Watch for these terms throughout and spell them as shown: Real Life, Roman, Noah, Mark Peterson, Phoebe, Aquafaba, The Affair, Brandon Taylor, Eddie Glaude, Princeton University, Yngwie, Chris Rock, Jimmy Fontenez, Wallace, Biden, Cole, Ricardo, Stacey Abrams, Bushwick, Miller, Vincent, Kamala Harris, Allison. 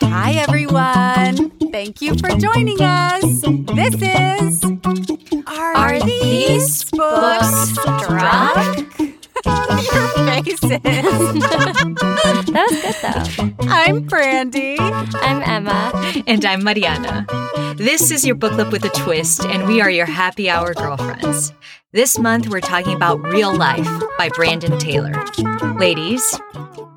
Hi, everyone. Thank you for joining us. This is Are These Books Drunk? Your faces. That was good, though. I'm Brandy. I'm Emma. And I'm Mariana. This is your book club with a twist, and we are your happy hour girlfriends. This month, we're talking about Real Life by Brandon Taylor. Ladies,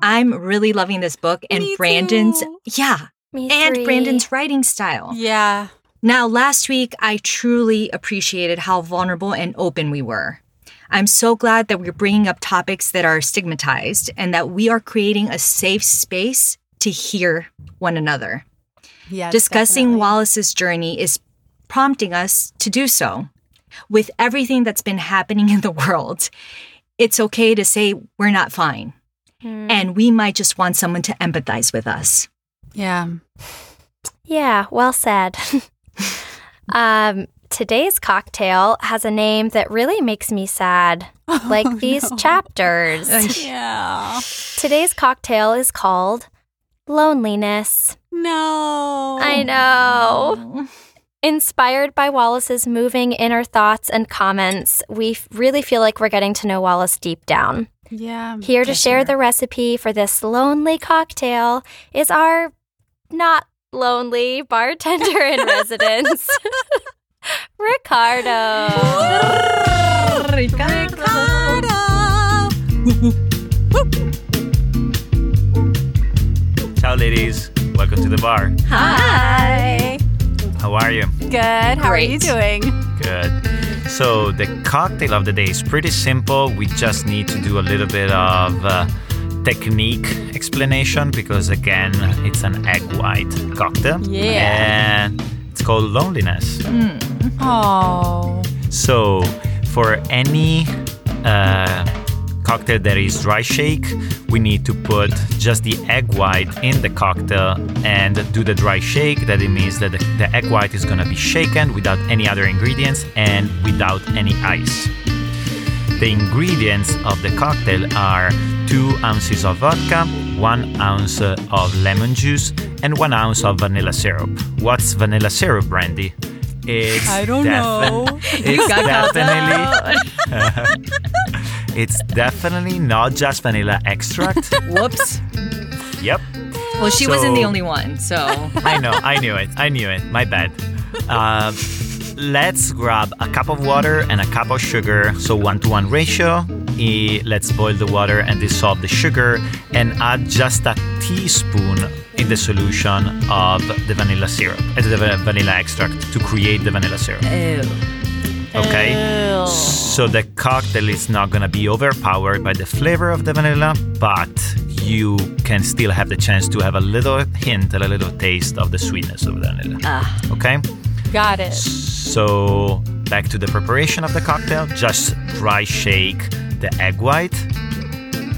I'm really loving this book and Brandon's writing style. Yeah. Now, last week, I truly appreciated how vulnerable and open we were. I'm so glad that we're bringing up topics that are stigmatized and that we are creating a safe space to hear one another. Yes, discussing definitely. Wallace's journey is prompting us to do so. With everything that's been happening in the world, it's okay to say we're not fine. Mm. And we might just want someone to empathize with us. Yeah. Yeah, well said. Today's cocktail has a name that really makes me sad, like chapters. Yeah. Today's cocktail is called Loneliness. No. I know. Inspired by Wallace's moving inner thoughts and comments, we really feel like we're getting to know Wallace deep down. Yeah. Here to share the recipe for this lonely cocktail is our not lonely bartender in residence, Ricardo. Ciao, ladies. Welcome to the bar. Hi. How are you? Good. How are you doing? Good. So the cocktail of the day is pretty simple. We just need to do a little bit of technique explanation because, again, it's an egg white cocktail. Yeah. And it's called Loneliness. Mm. Oh. So for any cocktail that is dry shake, we need to put just the egg white in the cocktail and do the dry shake. That it means that the egg white is going to be shaken without any other ingredients and without any ice. The ingredients of the cocktail are 2 ounces of vodka, 1 ounce of lemon juice, and 1 ounce of vanilla syrup. What's vanilla syrup, Brandy? I don't know. It's definitely not just vanilla extract. Whoops. Yep. Well, she wasn't the only one, so. I know. I knew it. My bad. Let's grab a cup of water and a cup of sugar. So 1-to-1 ratio. Let's boil the water and dissolve the sugar and add just a teaspoon in the solution of the vanilla syrup, the vanilla extract to create the vanilla syrup. Ew. Okay, so the cocktail is not going to be overpowered by the flavor of the vanilla, but you can still have the chance to have a little hint, a little taste of the sweetness of the vanilla. Okay? Got it. So back to the preparation of the cocktail. Just dry shake the egg white.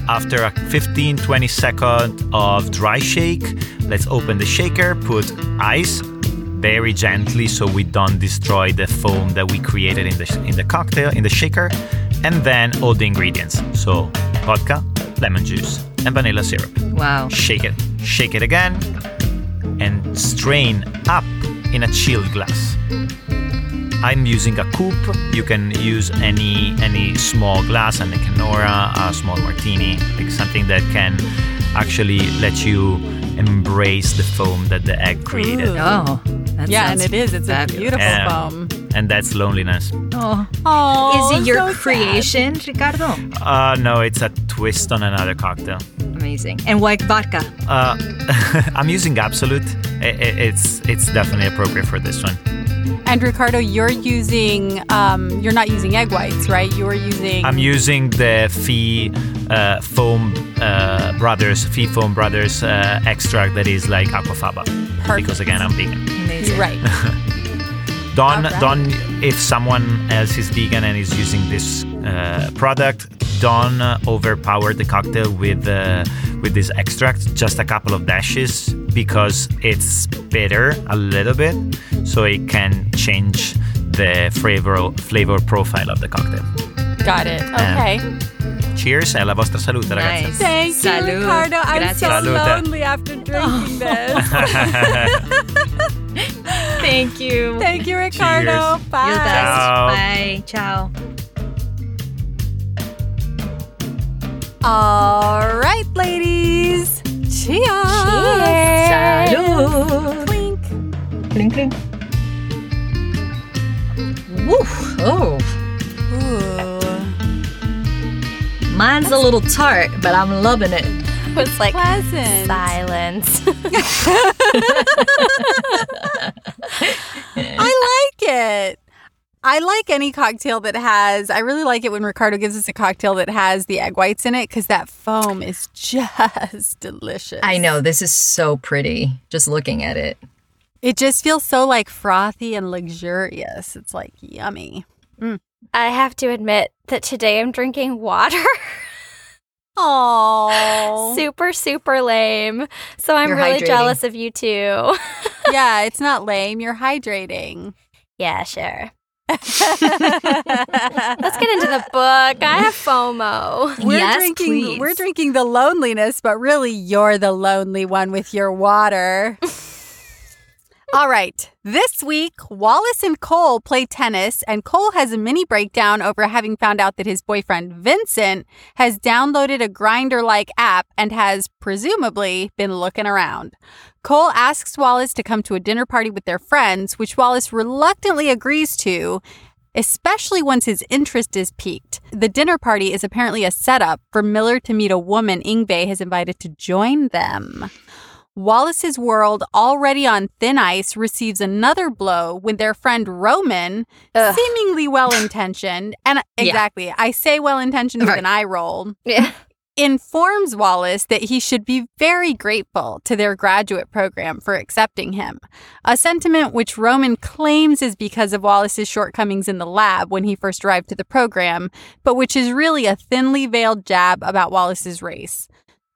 After a 15-20 second of dry shake, let's open the shaker, put ice very gently so we don't destroy the foam that we created in the cocktail, in the shaker, and then all the ingredients. So vodka, lemon juice, and vanilla syrup. Wow. Shake it again, and strain up in a chilled glass. I'm using a coupe. You can use any small glass, an Ecanora, a small martini, like something that can actually let you embrace the foam that the egg created. Ooh. Oh, that sounds and it is. It's fabulous. A beautiful foam. And that's Loneliness. Oh, is it your creation, Ricardo? No, it's a twist on another cocktail. Amazing. And white vodka? I'm using Absolut. It's definitely appropriate for this one. And Ricardo, you're using, you're not using egg whites, right? I'm using the Fee Foam Brothers extract that is like aquafaba. Perfect. Because again, I'm vegan. Amazing. Right. Don, if someone else is vegan and is using this product, don't overpower the cocktail with this extract. Just a couple of dashes because it's bitter a little bit, so it can change the flavor profile of the cocktail. Got it. Okay. Cheers, alla vostra salute, ragazzi. Nice. Thank Salud. You, Ricardo. I'm Gracias. So lonely after drinking this. Thank you. Thank you, Ricardo. Cheers. Bye. You're the best. Ciao. Bye. Ciao. All right, ladies. Cheers. Cheers. Salud. Clink. Clink, clink. Woof. Oh. Ooh. Mine's a little tart, but I'm loving it. It's like pleasant silence. I like it. I like any cocktail that has, I really like it when Ricardo gives us a cocktail that has the egg whites in it, because that foam is just delicious. I know. This is so pretty. Just looking at it. It just feels so like frothy and luxurious. It's like yummy. Mm. I have to admit that today I'm drinking water. Oh, super, super lame. So I'm really jealous of you two. Yeah, it's not lame. You're hydrating. Yeah, sure. Let's get into the book. I have FOMO. Yes, please. We're drinking the loneliness, but really you're the lonely one with your water. All right. This week, Wallace and Cole play tennis, and Cole has a mini breakdown over having found out that his boyfriend, Vincent, has downloaded a Grindr-like app and has presumably been looking around. Cole asks Wallace to come to a dinner party with their friends, which Wallace reluctantly agrees to, especially once his interest is piqued. The dinner party is apparently a setup for Miller to meet a woman Yngwie has invited to join them. Wallace's world, already on thin ice, receives another blow when their friend Roman, seemingly well-intentioned, and exactly, I say well-intentioned with an eye roll, informs Wallace that he should be very grateful to their graduate program for accepting him, a sentiment which Roman claims is because of Wallace's shortcomings in the lab when he first arrived to the program, but which is really a thinly veiled jab about Wallace's race.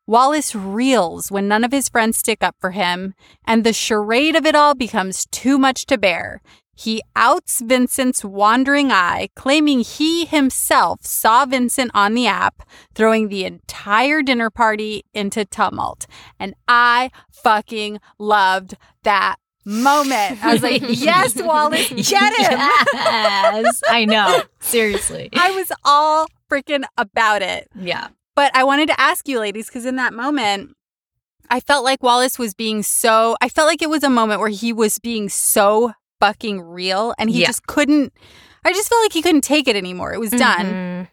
Wallace reels when none of his friends stick up for him, and the charade of it all becomes too much to bear. He outs Vincent's wandering eye, claiming he himself saw Vincent on the app, throwing the entire dinner party into tumult. And I fucking loved that moment. I was like, yes, Wallace, get him. Yes, I know. Seriously. I was all freaking about it. Yeah. But I wanted to ask you, ladies, because in that moment, I felt like Wallace was being so... I felt like it was a moment where he was being so fucking real, and he just couldn't... I just felt like he couldn't take it anymore. It was done. And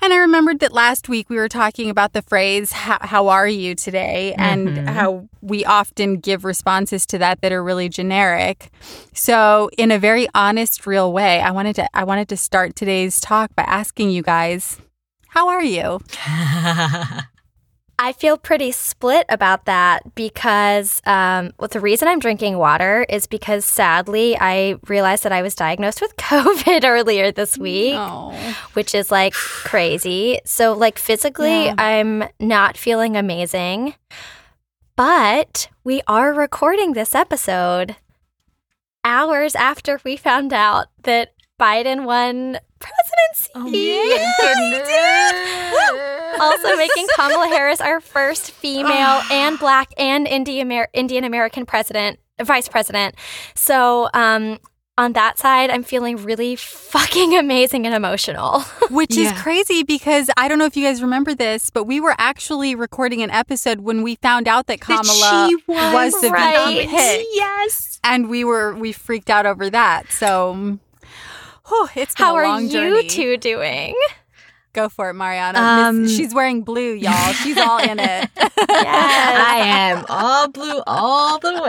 I remembered that last week we were talking about the phrase, how are you today? And how we often give responses to that are really generic. So in a very honest, real way, I wanted to start today's talk by asking you guys... How are you? I feel pretty split about that because the reason I'm drinking water is because, sadly, I realized that I was diagnosed with COVID earlier this week, which is, like, crazy. So, like, physically, I'm not feeling amazing. But we are recording this episode hours after we found out that Biden won presidency. Oh, yeah, also making Kamala Harris our first female and Black and Indian American vice president. So on that side, I'm feeling really fucking amazing and emotional. Which is crazy because I don't know if you guys remember this, but we were actually recording an episode when we found out that Kamala was the VP pick. Yes. And we freaked out over that. So... Oh, it's been a long journey. How are you two doing? Go for it, Mariana. She's wearing blue, y'all. She's all in it. Yes. I am all blue all the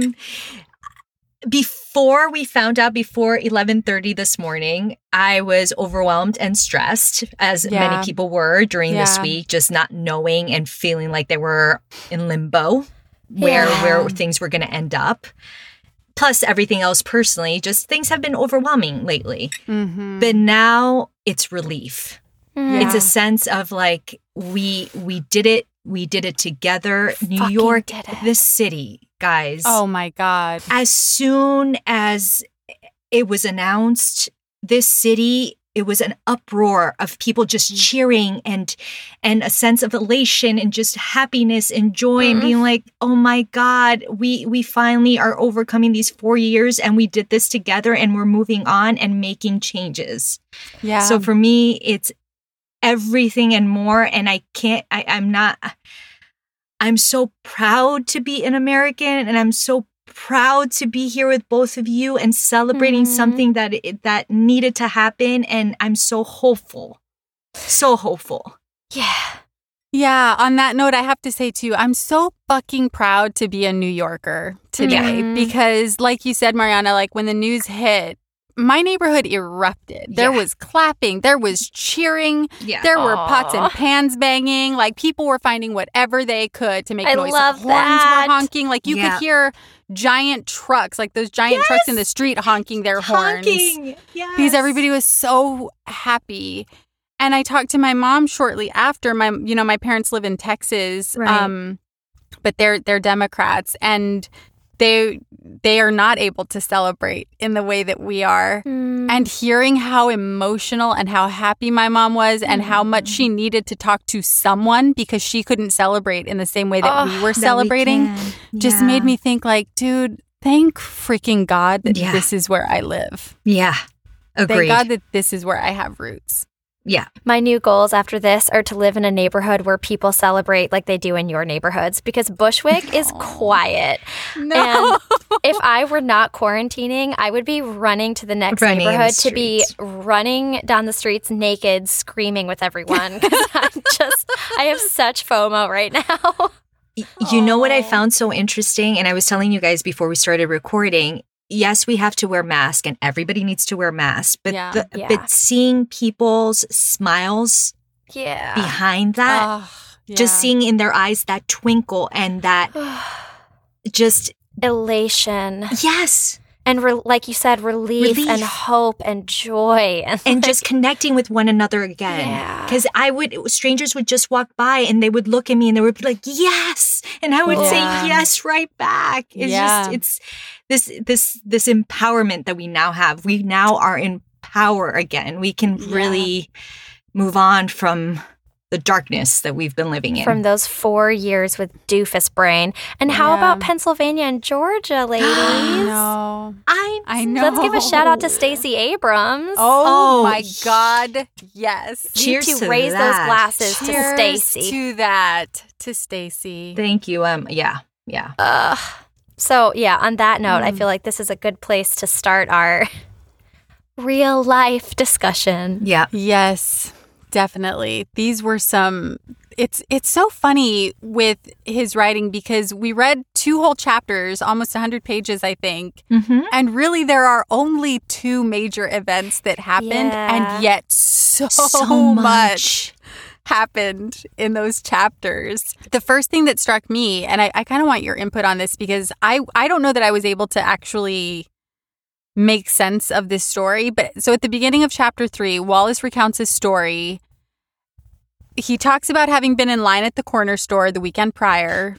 way. Before we found out, before 11:30 this morning, I was overwhelmed and stressed, as many people were during this week, just not knowing and feeling like they were in limbo, where things were going to end up. Plus everything else personally, just things have been overwhelming lately. But now it's relief. It's a sense of like, we did it together. New York, this city, guys. Oh my God. As soon as it was announced, this city It was an uproar of people just cheering and a sense of elation and just happiness and joy and being like, oh my God, we finally are overcoming these 4 years and we did this together and we're moving on and making changes. Yeah. So for me, it's everything and more. And I can't, I'm so proud to be an American, and I'm so proud to be here with both of you and celebrating something that needed to happen. And I'm so hopeful. So hopeful. Yeah. Yeah. On that note, I have to say, too, I'm so fucking proud to be a New Yorker today because, like you said, Mariana, like when the news hit, my neighborhood erupted. There was clapping. There was cheering. Yeah. There were pots and pans banging. Like, people were finding whatever they could to make noise. Love horns that. Were honking. Like, you could hear giant trucks, like those giant trucks in the street honking their horns. Yes. Because everybody was so happy. And I talked to my mom shortly after. My parents live in Texas, but they're Democrats. And they are not able to celebrate in the way that we are. And hearing how emotional and how happy my mom was and how much she needed to talk to someone because she couldn't celebrate in the same way that we were celebrating just made me think, like, dude, thank freaking God that this is where I live. Yeah. Agreed. Thank God that this is where I have roots. Yeah. My new goals after this are to live in a neighborhood where people celebrate like they do in your neighborhoods, because Bushwick is quiet. No. And if I were not quarantining, I would be running to the next neighborhood to be running down the streets naked, screaming with everyone, because I have such FOMO right now. You know what I found so interesting, and I was telling you guys before we started recording, yes, we have to wear masks and everybody needs to wear masks, but but seeing people's smiles behind that, just seeing in their eyes that twinkle and that just elation. Yes. And like you said, relief and hope and joy. And just connecting with one another again. Because strangers would just walk by and they would look at me and they would be like, yes. And I would say yes right back. It's just, it's this empowerment that we now have. We now are in power again. We can really move on from the darkness that we've been living in. From those 4 years with doofus brain. And how about Pennsylvania and Georgia, ladies? I know. Let's give a shout out to Stacey Abrams. Oh my God. Yes. Cheers to raise those glasses to Stacey. Cheers to that. To Stacey. Thank you. Yeah. So, yeah, on that note, I feel like this is a good place to start our real life discussion. Yeah. Yes. Definitely. These were some, it's so funny with his writing, because we read 2 whole chapters, almost 100 pages, I think. And really there are only 2 major events that happened and yet so much happened in those chapters. The first thing that struck me, and I kind of want your input on this, because I don't know that I was able to actually make sense of this story. But so at the beginning of chapter 3, Wallace recounts his story. He talks about having been in line at the corner store the weekend prior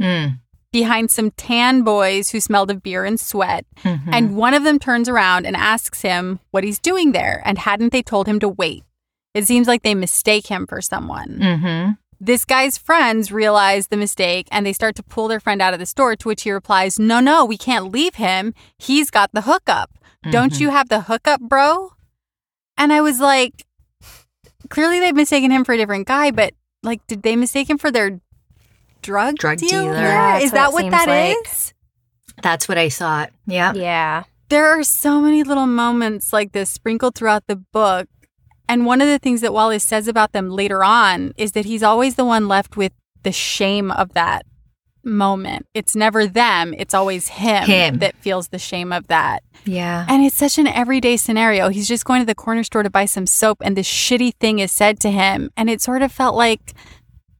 behind some tan boys who smelled of beer and sweat. And one of them turns around and asks him what he's doing there and hadn't they told him to wait. It seems like they mistake him for someone. This guy's friends realize the mistake and they start to pull their friend out of the store, to which he replies, no, we can't leave him. He's got the hookup. Don't you have the hookup, bro? And I was like, clearly they've mistaken him for a different guy, but like, did they mistake him for their drug dealer? Yeah, is that what that like. Is? That's what I thought. Yeah. Yeah. There are so many little moments like this sprinkled throughout the book. And one of the things that Wallace says about them later on is that he's always the one left with the shame of that moment. It's never them, it's always him that feels the shame of that. Yeah. And it's such an everyday scenario. He's just going to the corner store to buy some soap and this shitty thing is said to him. And it sort of felt like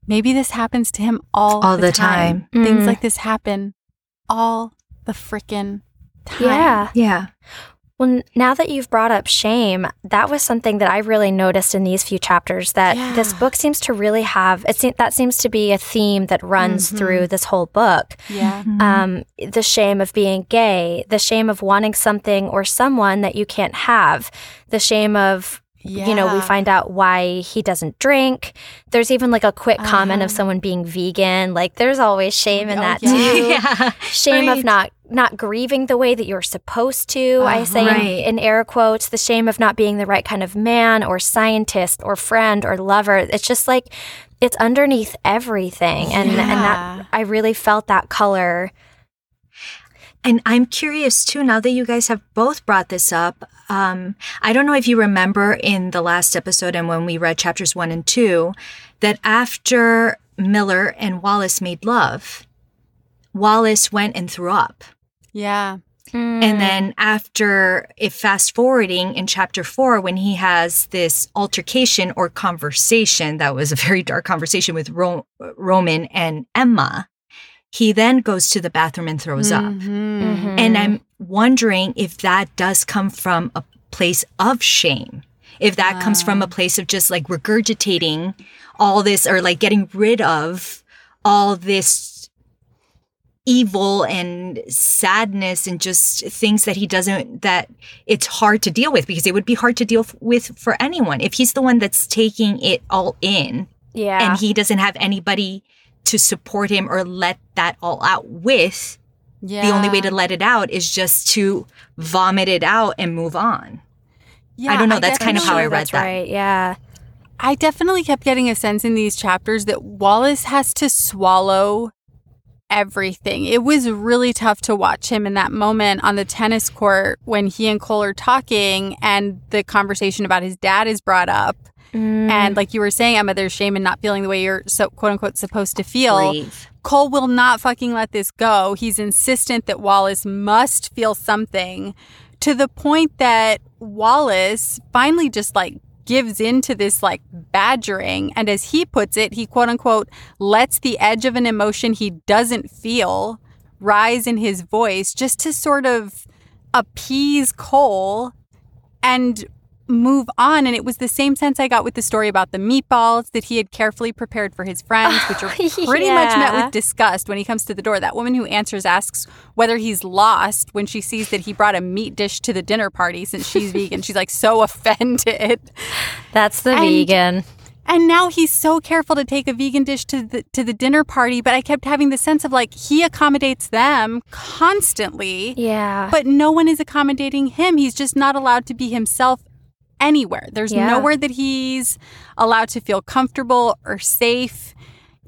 maybe this happens to him all the time. Things like this happen all the freaking time. Yeah. Well, now that you've brought up shame, that was something that I really noticed in these few chapters, that this book seems to really have, that seems to be a theme that runs through this whole book. Yeah. The shame of being gay, the shame of wanting something or someone that you can't have, the shame of Yeah. You know, we find out why he doesn't drink. There's even like a quick comment of someone being vegan. Like there's always shame in that too. Yeah. Shame of not grieving the way that you're supposed to. I say in air quotes, the shame of not being the right kind of man or scientist or friend or lover. It's just like it's underneath everything. And that I really felt that color. And I'm curious, too, now that you guys have both brought this up, I don't know if you remember in the last episode and when we read chapters 1 and 2, that after Miller and Wallace made love, Wallace went and threw up. Yeah. Mm. And then after, if fast forwarding in chapter 4, when he has this altercation or conversation, that was a very dark conversation with Roman and Emma. He then goes to the bathroom and throws up. Mm-hmm. And I'm wondering if that does come from a place of shame, if that comes from a place of just like regurgitating all this or like getting rid of all this evil and sadness and just things that he doesn't, that it's hard to deal with because it would be hard to deal with for anyone if he's the one that's taking it all in. Yeah. And he doesn't have anybody to support him or let that all out with, the only way to let it out is just to vomit it out and move on. Yeah, I don't know. That's kind of how I read that. Right, yeah. I definitely kept getting a sense in these chapters that Wallace has to swallow everything. It was really tough to watch him in that moment on the tennis court when he and Cole are talking and the conversation about his dad is brought up. Mm. And like you were saying, Emma, there's shame in not feeling the way you're, so quote unquote, supposed to feel. Grief. Cole will not fucking let this go. He's insistent that Wallace must feel something, to the point that Wallace finally just like gives into this like badgering. And as he puts it, he quote unquote lets the edge of an emotion he doesn't feel rise in his voice just to sort of appease Cole and move on. And it was the same sense I got with the story about the meatballs that he had carefully prepared for his friends, which are pretty much met with disgust when he comes to the door. That woman who answers asks whether he's lost when she sees that he brought a meat dish to the dinner party since she's vegan. She's like so offended. That's the vegan. And now he's so careful to take a vegan dish to the dinner party. But I kept having the sense of like he accommodates them constantly. Yeah. But no one is accommodating him. He's just not allowed to be himself anywhere. There's nowhere that he's allowed to feel comfortable or safe.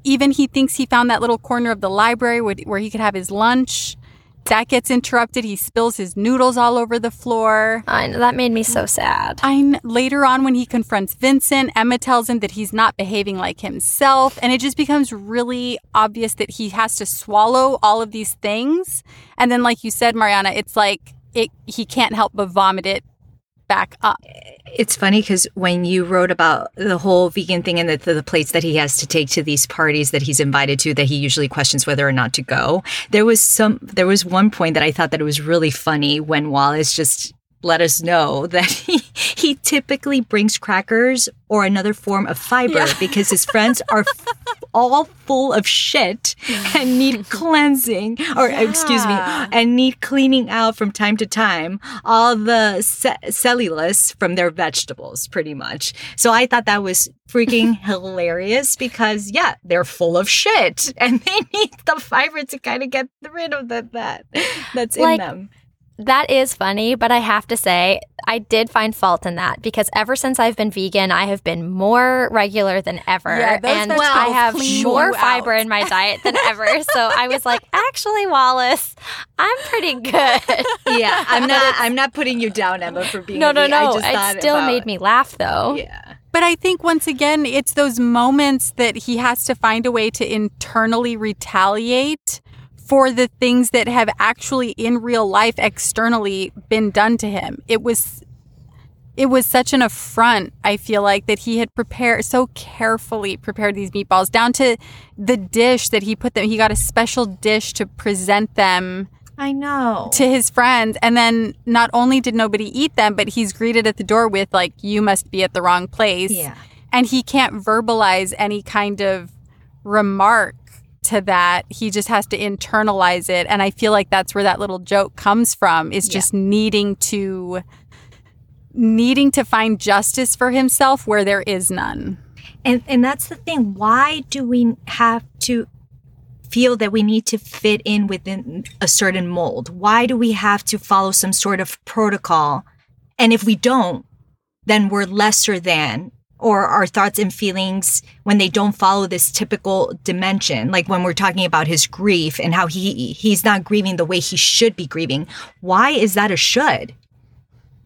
Even he thinks he found that little corner of the library where he could have his lunch. That gets interrupted. He spills his noodles all over the floor. I know, that made me so sad. Later on, when he confronts Vincent, Emma tells him that he's not behaving like himself. And it just becomes really obvious that he has to swallow all of these things. And then, like you said, Mariana, it's like he can't help but vomit it back up. It's funny because when you wrote about the whole vegan thing and the plates that he has to take to these parties that he's invited to, that he usually questions whether or not to go, there was one point that I thought that it was really funny when Wallace just let us know that he typically brings crackers or another form of fiber because his friends are all full of shit and need cleansing, or and need cleaning out from time to time, all the cellulose from their vegetables, pretty much. So I thought that was freaking hilarious because, they're full of shit and they need the fiber to kind of get rid of that's in them. That is funny, but I have to say, I did find fault in that because ever since I've been vegan, I have been more regular than ever. Yeah, and I have more fiber in my diet than ever. So I was like, actually, Wallace, I'm pretty good. Yeah, I'm not putting you down, Emma, for being No. It made me laugh, though. Yeah. But I think, once again, it's those moments that he has to find a way to internally retaliate for the things that have actually in real life externally been done to him. It was such an affront, I feel like, that he had so carefully prepared these meatballs down to the dish that he put them. He got a special dish to present them. I know. To his friends. And then not only did nobody eat them, but he's greeted at the door with like, you must be at the wrong place. Yeah. And he can't verbalize any kind of remark to that. He just has to internalize it. And I feel like that's where that little joke comes from, is just needing to needing to find justice for himself where there is none. And that's the thing. Why do we have to feel that we need to fit in within a certain mold? Why do we have to follow some sort of protocol? And if we don't, then we're lesser than, or our thoughts and feelings when they don't follow this typical dimension, like when we're talking about his grief and how he's not grieving the way he should be grieving. Why is that a should?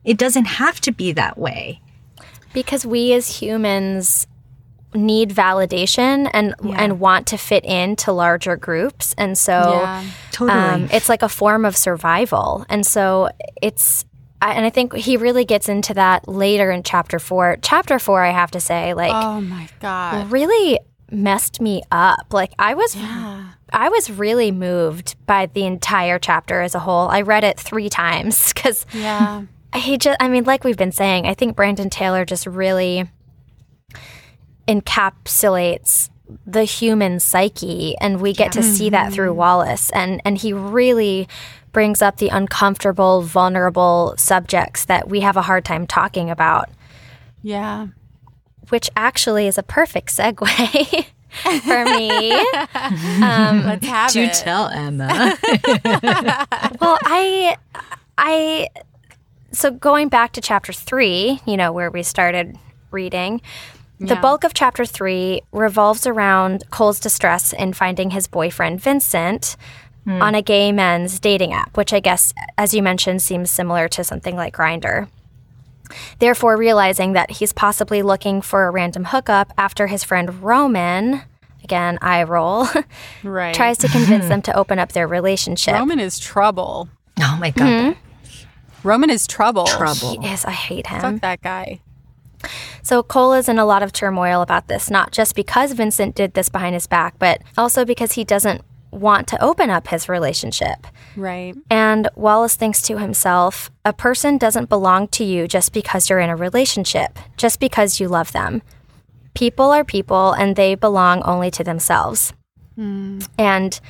It doesn't have to be that way. Because we as humans need validation and want to fit into larger groups. And so totally. It's like a form of survival. And so it's... And I think he really gets into that later in Chapter 4. Chapter 4, I have to say, like, oh my God, really messed me up. Like, I was really moved by the entire chapter as a whole. I read it 3 times because he just, I mean, like we've been saying, I think Brandon Taylor just really encapsulates the human psyche, and we get to see that through Wallace. And he really brings up the uncomfortable, vulnerable subjects that we have a hard time talking about. Yeah. Which actually is a perfect segue for me. Let's have it. Do tell, Emma. Well, so going back to Chapter 3, you know, where we started reading, the bulk of Chapter 3 revolves around Cole's distress in finding his boyfriend, Vincent, on a gay men's dating app, which I guess, as you mentioned, seems similar to something like Grindr. Therefore, realizing that he's possibly looking for a random hookup after his friend Roman, again, eye roll, right, tries to convince them to open up their relationship. Roman is trouble. Oh, my God. Mm-hmm. Roman is trouble. Trouble. He is. I hate him. Fuck that guy. So Cole is in a lot of turmoil about this, not just because Vincent did this behind his back, but also because he doesn't want to open up his relationship. Right. And Wallace thinks to himself, a person doesn't belong to you just because you're in a relationship, just because you love them. People are people, and they belong only to themselves. Mm. And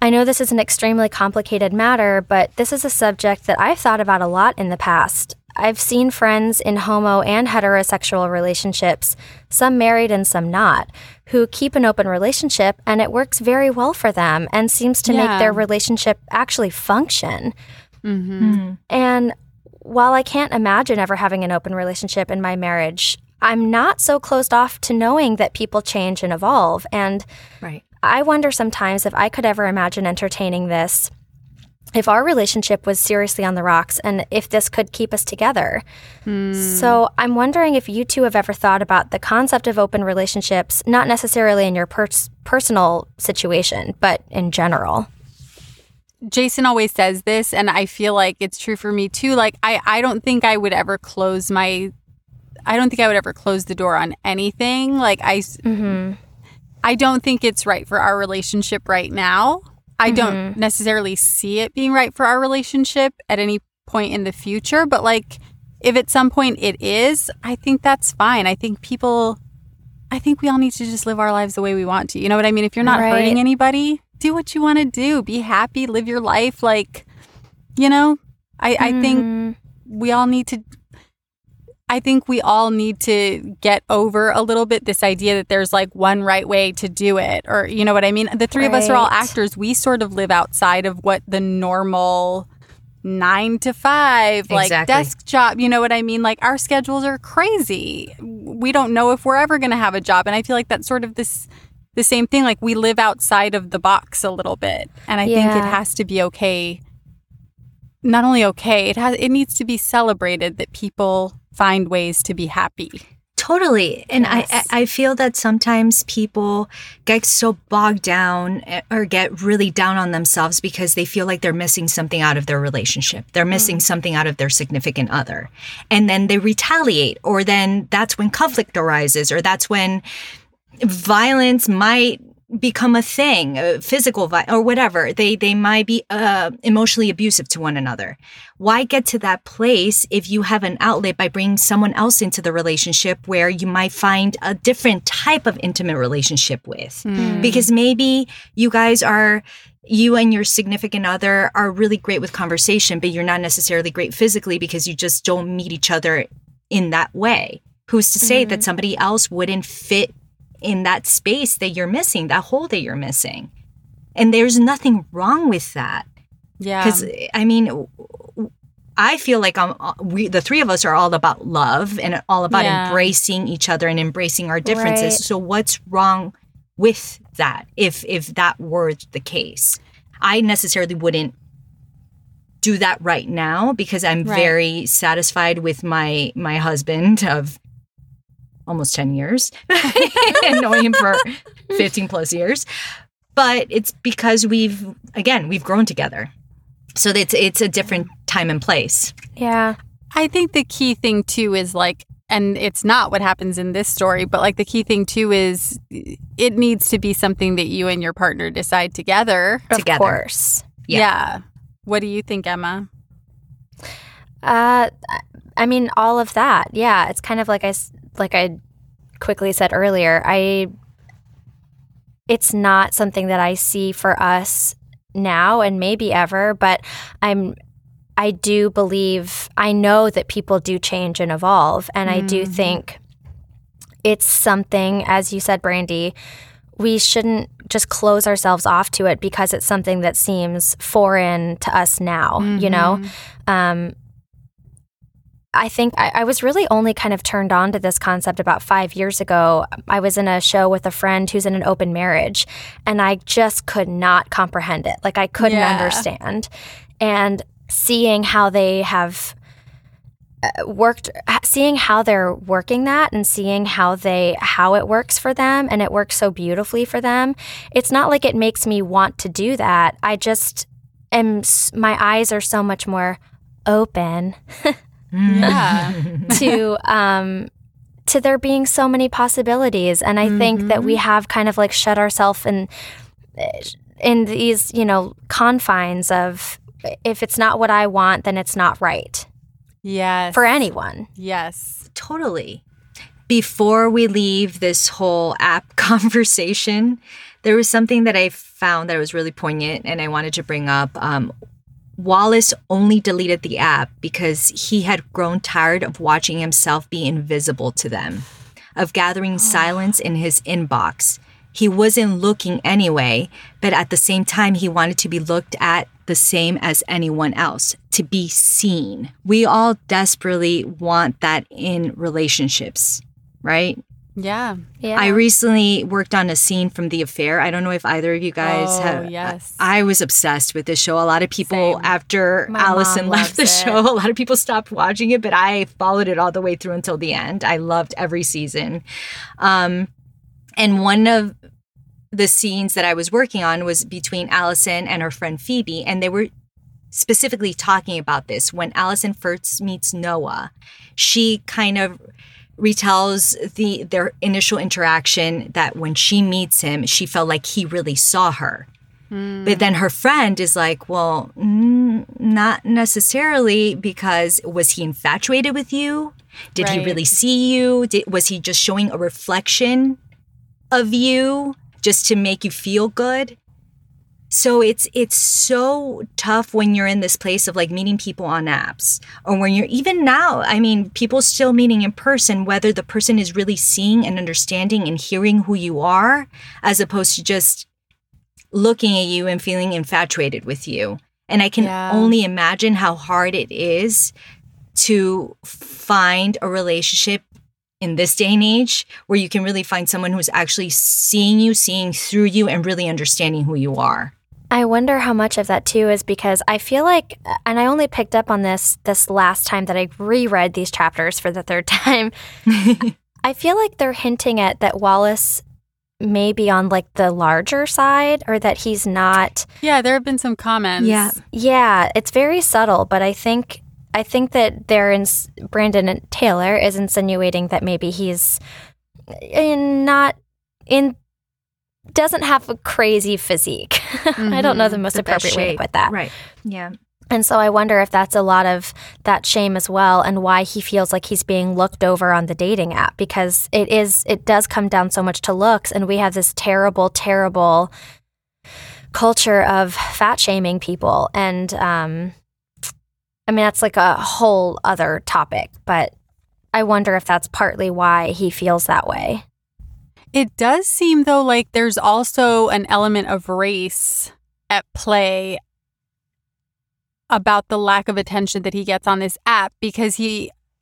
I know this is an extremely complicated matter, but this is a subject that I've thought about a lot in the past. I've seen friends in homo and heterosexual relationships, some married and some not, who keep an open relationship, and it works very well for them and seems to make their relationship actually function. Mm-hmm. Mm-hmm. And while I can't imagine ever having an open relationship in my marriage, I'm not so closed off to knowing that people change and evolve. And right. I wonder sometimes if I could ever imagine entertaining this if our relationship was seriously on the rocks and if this could keep us together. Mm. So I'm wondering if you two have ever thought about the concept of open relationships, not necessarily in your personal situation, but in general. Jason always says this, and I feel like it's true for me too. Like, I don't think I would ever close the door on anything. Like, I don't think it's right for our relationship right now. I don't necessarily see it being right for our relationship at any point in the future. But, like, if at some point it is, I think that's fine. I think we all need to just live our lives the way we want to. You know what I mean? If you're not hurting anybody, do what you want to do. Be happy. Live your life. Like, you know, I think we all need to... I think we all need to get over a little bit this idea that there's like one right way to do it, or you know what I mean? The three of us are all actors. We sort of live outside of what the normal 9 to 5 like desk job, you know what I mean? Like, our schedules are crazy. We don't know if we're ever going to have a job. And I feel like that's sort of the same thing. Like, we live outside of the box a little bit. And I think it has to be okay. Not only okay, it needs to be celebrated that people find ways to be happy. Totally. And I feel that sometimes people get so bogged down or get really down on themselves because they feel like they're missing something out of their relationship. They're missing something out of their significant other. And then they retaliate, or then that's when conflict arises, or that's when violence might become a thing, physical violence or whatever. They might be emotionally abusive to one another. Why get to that place if you have an outlet by bringing someone else into the relationship where you might find a different type of intimate relationship with? Because maybe you guys are you and your significant other are really great with conversation, but you're not necessarily great physically because you just don't meet each other in that way. Who's to say that somebody else wouldn't fit in that space that you're missing, that hole that you're missing? And there's nothing wrong with that. Yeah. Because, I mean, I feel like the three of us are all about love and all about embracing each other and embracing our differences. Right. So what's wrong with that if that were the case? I necessarily wouldn't do that right now because I'm very satisfied with my husband of almost 10 years and knowing him for 15 plus years. But it's because we've grown together. So it's a different time and place. Yeah. I think the key thing, too, is like, and it's not what happens in this story, but like the key thing, too, is it needs to be something that you and your partner decide together. Of course. Yeah. What do you think, Emma? I mean, all of that. Yeah. It's kind of like I quickly said earlier, it's not something that I see for us now and maybe ever, but I do believe, I know that people do change and evolve. And I do think it's something, as you said, Brandy, we shouldn't just close ourselves off to it because it's something that seems foreign to us now, you know? I think I was really only kind of turned on to this concept about 5 years ago. I was in a show with a friend who's in an open marriage, and I just could not comprehend it. Like, I couldn't understand. And seeing how they have worked, seeing how they're working that and seeing how it works for them, and it works so beautifully for them. It's not like it makes me want to do that. I just am, my eyes are so much more open to there being so many possibilities. And I think that we have kind of like shut ourselves in these, you know, confines of, if it's not what I want, then it's not right. Yes. For anyone. Yes. Totally. Before we leave this whole app conversation, there was something that I found that was really poignant and I wanted to bring up. Wallace only deleted the app because he had grown tired of watching himself be invisible to them, of gathering silence in his inbox. He wasn't looking anyway, but at the same time, he wanted to be looked at the same as anyone else, to be seen. We all desperately want that in relationships, right? Yeah. Yeah. I recently worked on a scene from The Affair. I don't know if either of you guys have. Yes. I was obsessed with this show. A lot of people, after Allison left the show, a lot of people stopped watching it, but I followed it all the way through until the end. I loved every season. And one of the scenes that I was working on was between Allison and her friend Phoebe, and they were specifically talking about this. When Allison first meets Noah, she kind of retells their initial interaction, that when she meets him, she felt like he really saw her. But then her friend is like, well, not necessarily, because was he infatuated with you? Did he really see you? Was he just showing a reflection of you just to make you feel good? So it's so tough when you're in this place of like meeting people on apps, or when you're even now, I mean, people still meeting in person, whether the person is really seeing and understanding and hearing who you are, as opposed to just looking at you and feeling infatuated with you. And I can only imagine how hard it is to find a relationship in this day and age, where you can really find someone who's actually seeing you, seeing through you, and really understanding who you are. I wonder how much of that, too, is because I feel like, and I only picked up on this last time that I reread these chapters for the third time, I feel like they're hinting at that Wallace may be on like the larger side, or that he's not. Yeah, there have been some comments. Yeah, it's very subtle, but I think that Brandon Taylor is insinuating that maybe he's doesn't have a crazy physique. I don't know the most appropriate way to put that. Right. Yeah. And so I wonder if that's a lot of that shame as well, and why he feels like he's being looked over on the dating app, because it does come down so much to looks, and we have this terrible, terrible culture of fat shaming people. And I mean, that's like a whole other topic, but I wonder if that's partly why he feels that way. It does seem, though, like there's also an element of race at play about the lack of attention that he gets on this app, because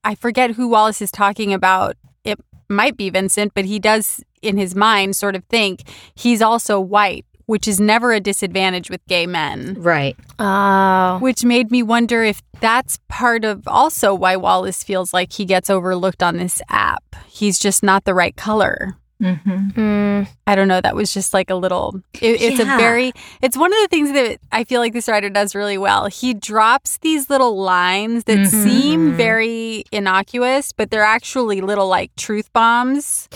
I forget who Wallace is talking about. It might be Vincent, but he does in his mind sort of think he's also white, which is never a disadvantage with gay men. Right. Oh. Which made me wonder if that's part of also why Wallace feels like he gets overlooked on this app. He's just not the right color. Mm-hmm. I don't know. That was just like a little, it's one of the things that I feel like this writer does really well. He drops these little lines that mm-hmm. seem very innocuous, but they're actually little like truth bombs.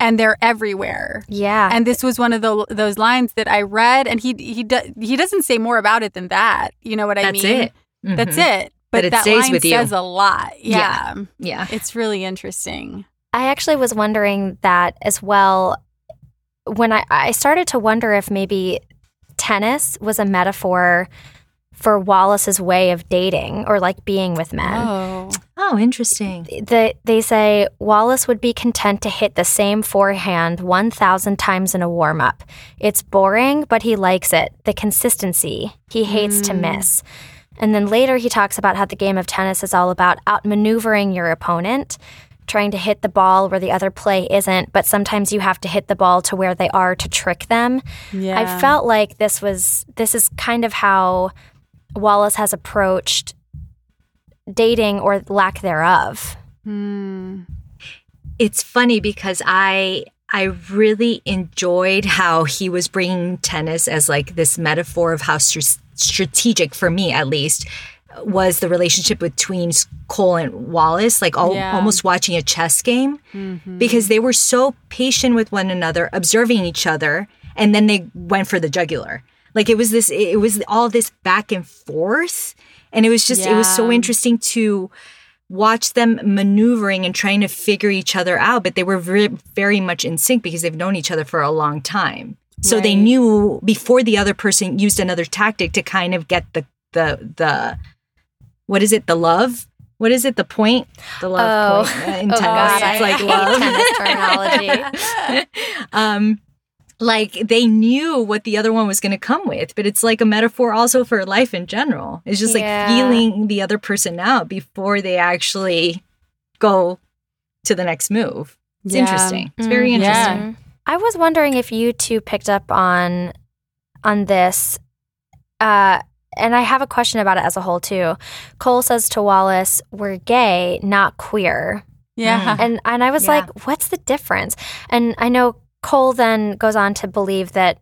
And they're everywhere. Yeah. And this was one of those lines that I read, and he doesn't say more about it than that. You know what I mean? That's it. Mm-hmm. That's it. But that stays line with you. Says a lot. Yeah. Yeah. It's really interesting. I actually was wondering that as well. When I started to wonder if maybe tennis was a metaphor for Wallace's way of dating or like being with men. Oh, interesting. They say Wallace would be content to hit the same forehand 1,000 times in a warm-up. It's boring, but he likes it. The consistency. He hates to miss. And then later he talks about how the game of tennis is all about outmaneuvering your opponent, trying to hit the ball where the other play isn't, but sometimes you have to hit the ball to where they are to trick them. Yeah. I felt like this is kind of how Wallace has approached dating or lack thereof. Mm. It's funny because I really enjoyed how he was bringing tennis as like this metaphor of how strategic, for me at least, was the relationship between Cole and Wallace, like almost watching a chess game, mm-hmm. because they were so patient with one another, observing each other, and then they went for the jugular. Like it was all this back and forth, and it was just, it was so interesting to watch them maneuvering and trying to figure each other out, but they were very, very much in sync because they've known each other for a long time. So They knew before the other person used another tactic to kind of get the what is it? The love? What is it? The point? The love point in tennis. God, it's like love. Tennis terminology. Like they knew what the other one was going to come with, but it's like a metaphor also for life in general. It's just like feeling the other person out before they actually go to the next move. It's interesting. It's very interesting. Yeah. I was wondering if you two picked up on this. And I have a question about it as a whole, too. Cole says to Wallace, we're gay, not queer. Yeah. And I was like, what's the difference? And I know Cole then goes on to believe that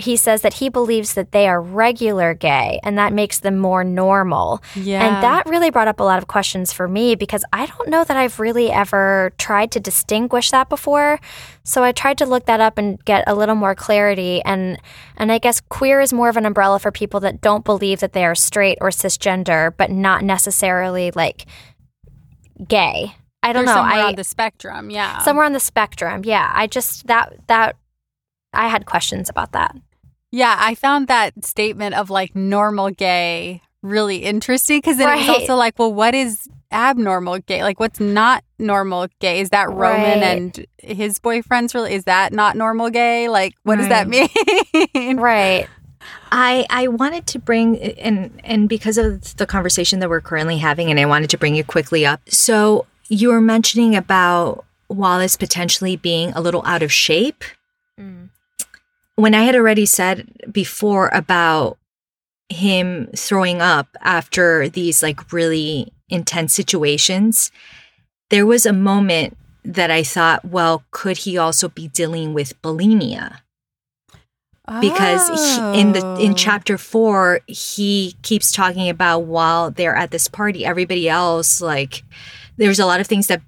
he says that he believes that they are regular gay, and that makes them more normal. Yeah. And that really brought up a lot of questions for me, because I don't know that I've really ever tried to distinguish that before. So I tried to look that up and get a little more clarity. And I guess queer is more of an umbrella for people that don't believe that they are straight or cisgender, but not necessarily like gay. I don't know. Somewhere on the spectrum, yeah. Somewhere on the spectrum, yeah. I just, I had questions about that. Yeah, I found that statement of like normal gay really interesting, because then it was also like, well, what is abnormal gay? Like, what's not normal gay? Is that Roman and his boyfriend's really? Is that not normal gay? Like, what does that mean? Right. I wanted to bring, and because of the conversation that we're currently having, and I wanted to bring it quickly up. So you were mentioning about Wallace potentially being a little out of shape. Mm. When I had already said before about him throwing up after these like really intense situations, there was a moment that I thought, well, could he also be dealing with bulimia? Oh. Because in chapter 4, he keeps talking about while they're at this party, everybody else, like there's a lot of things that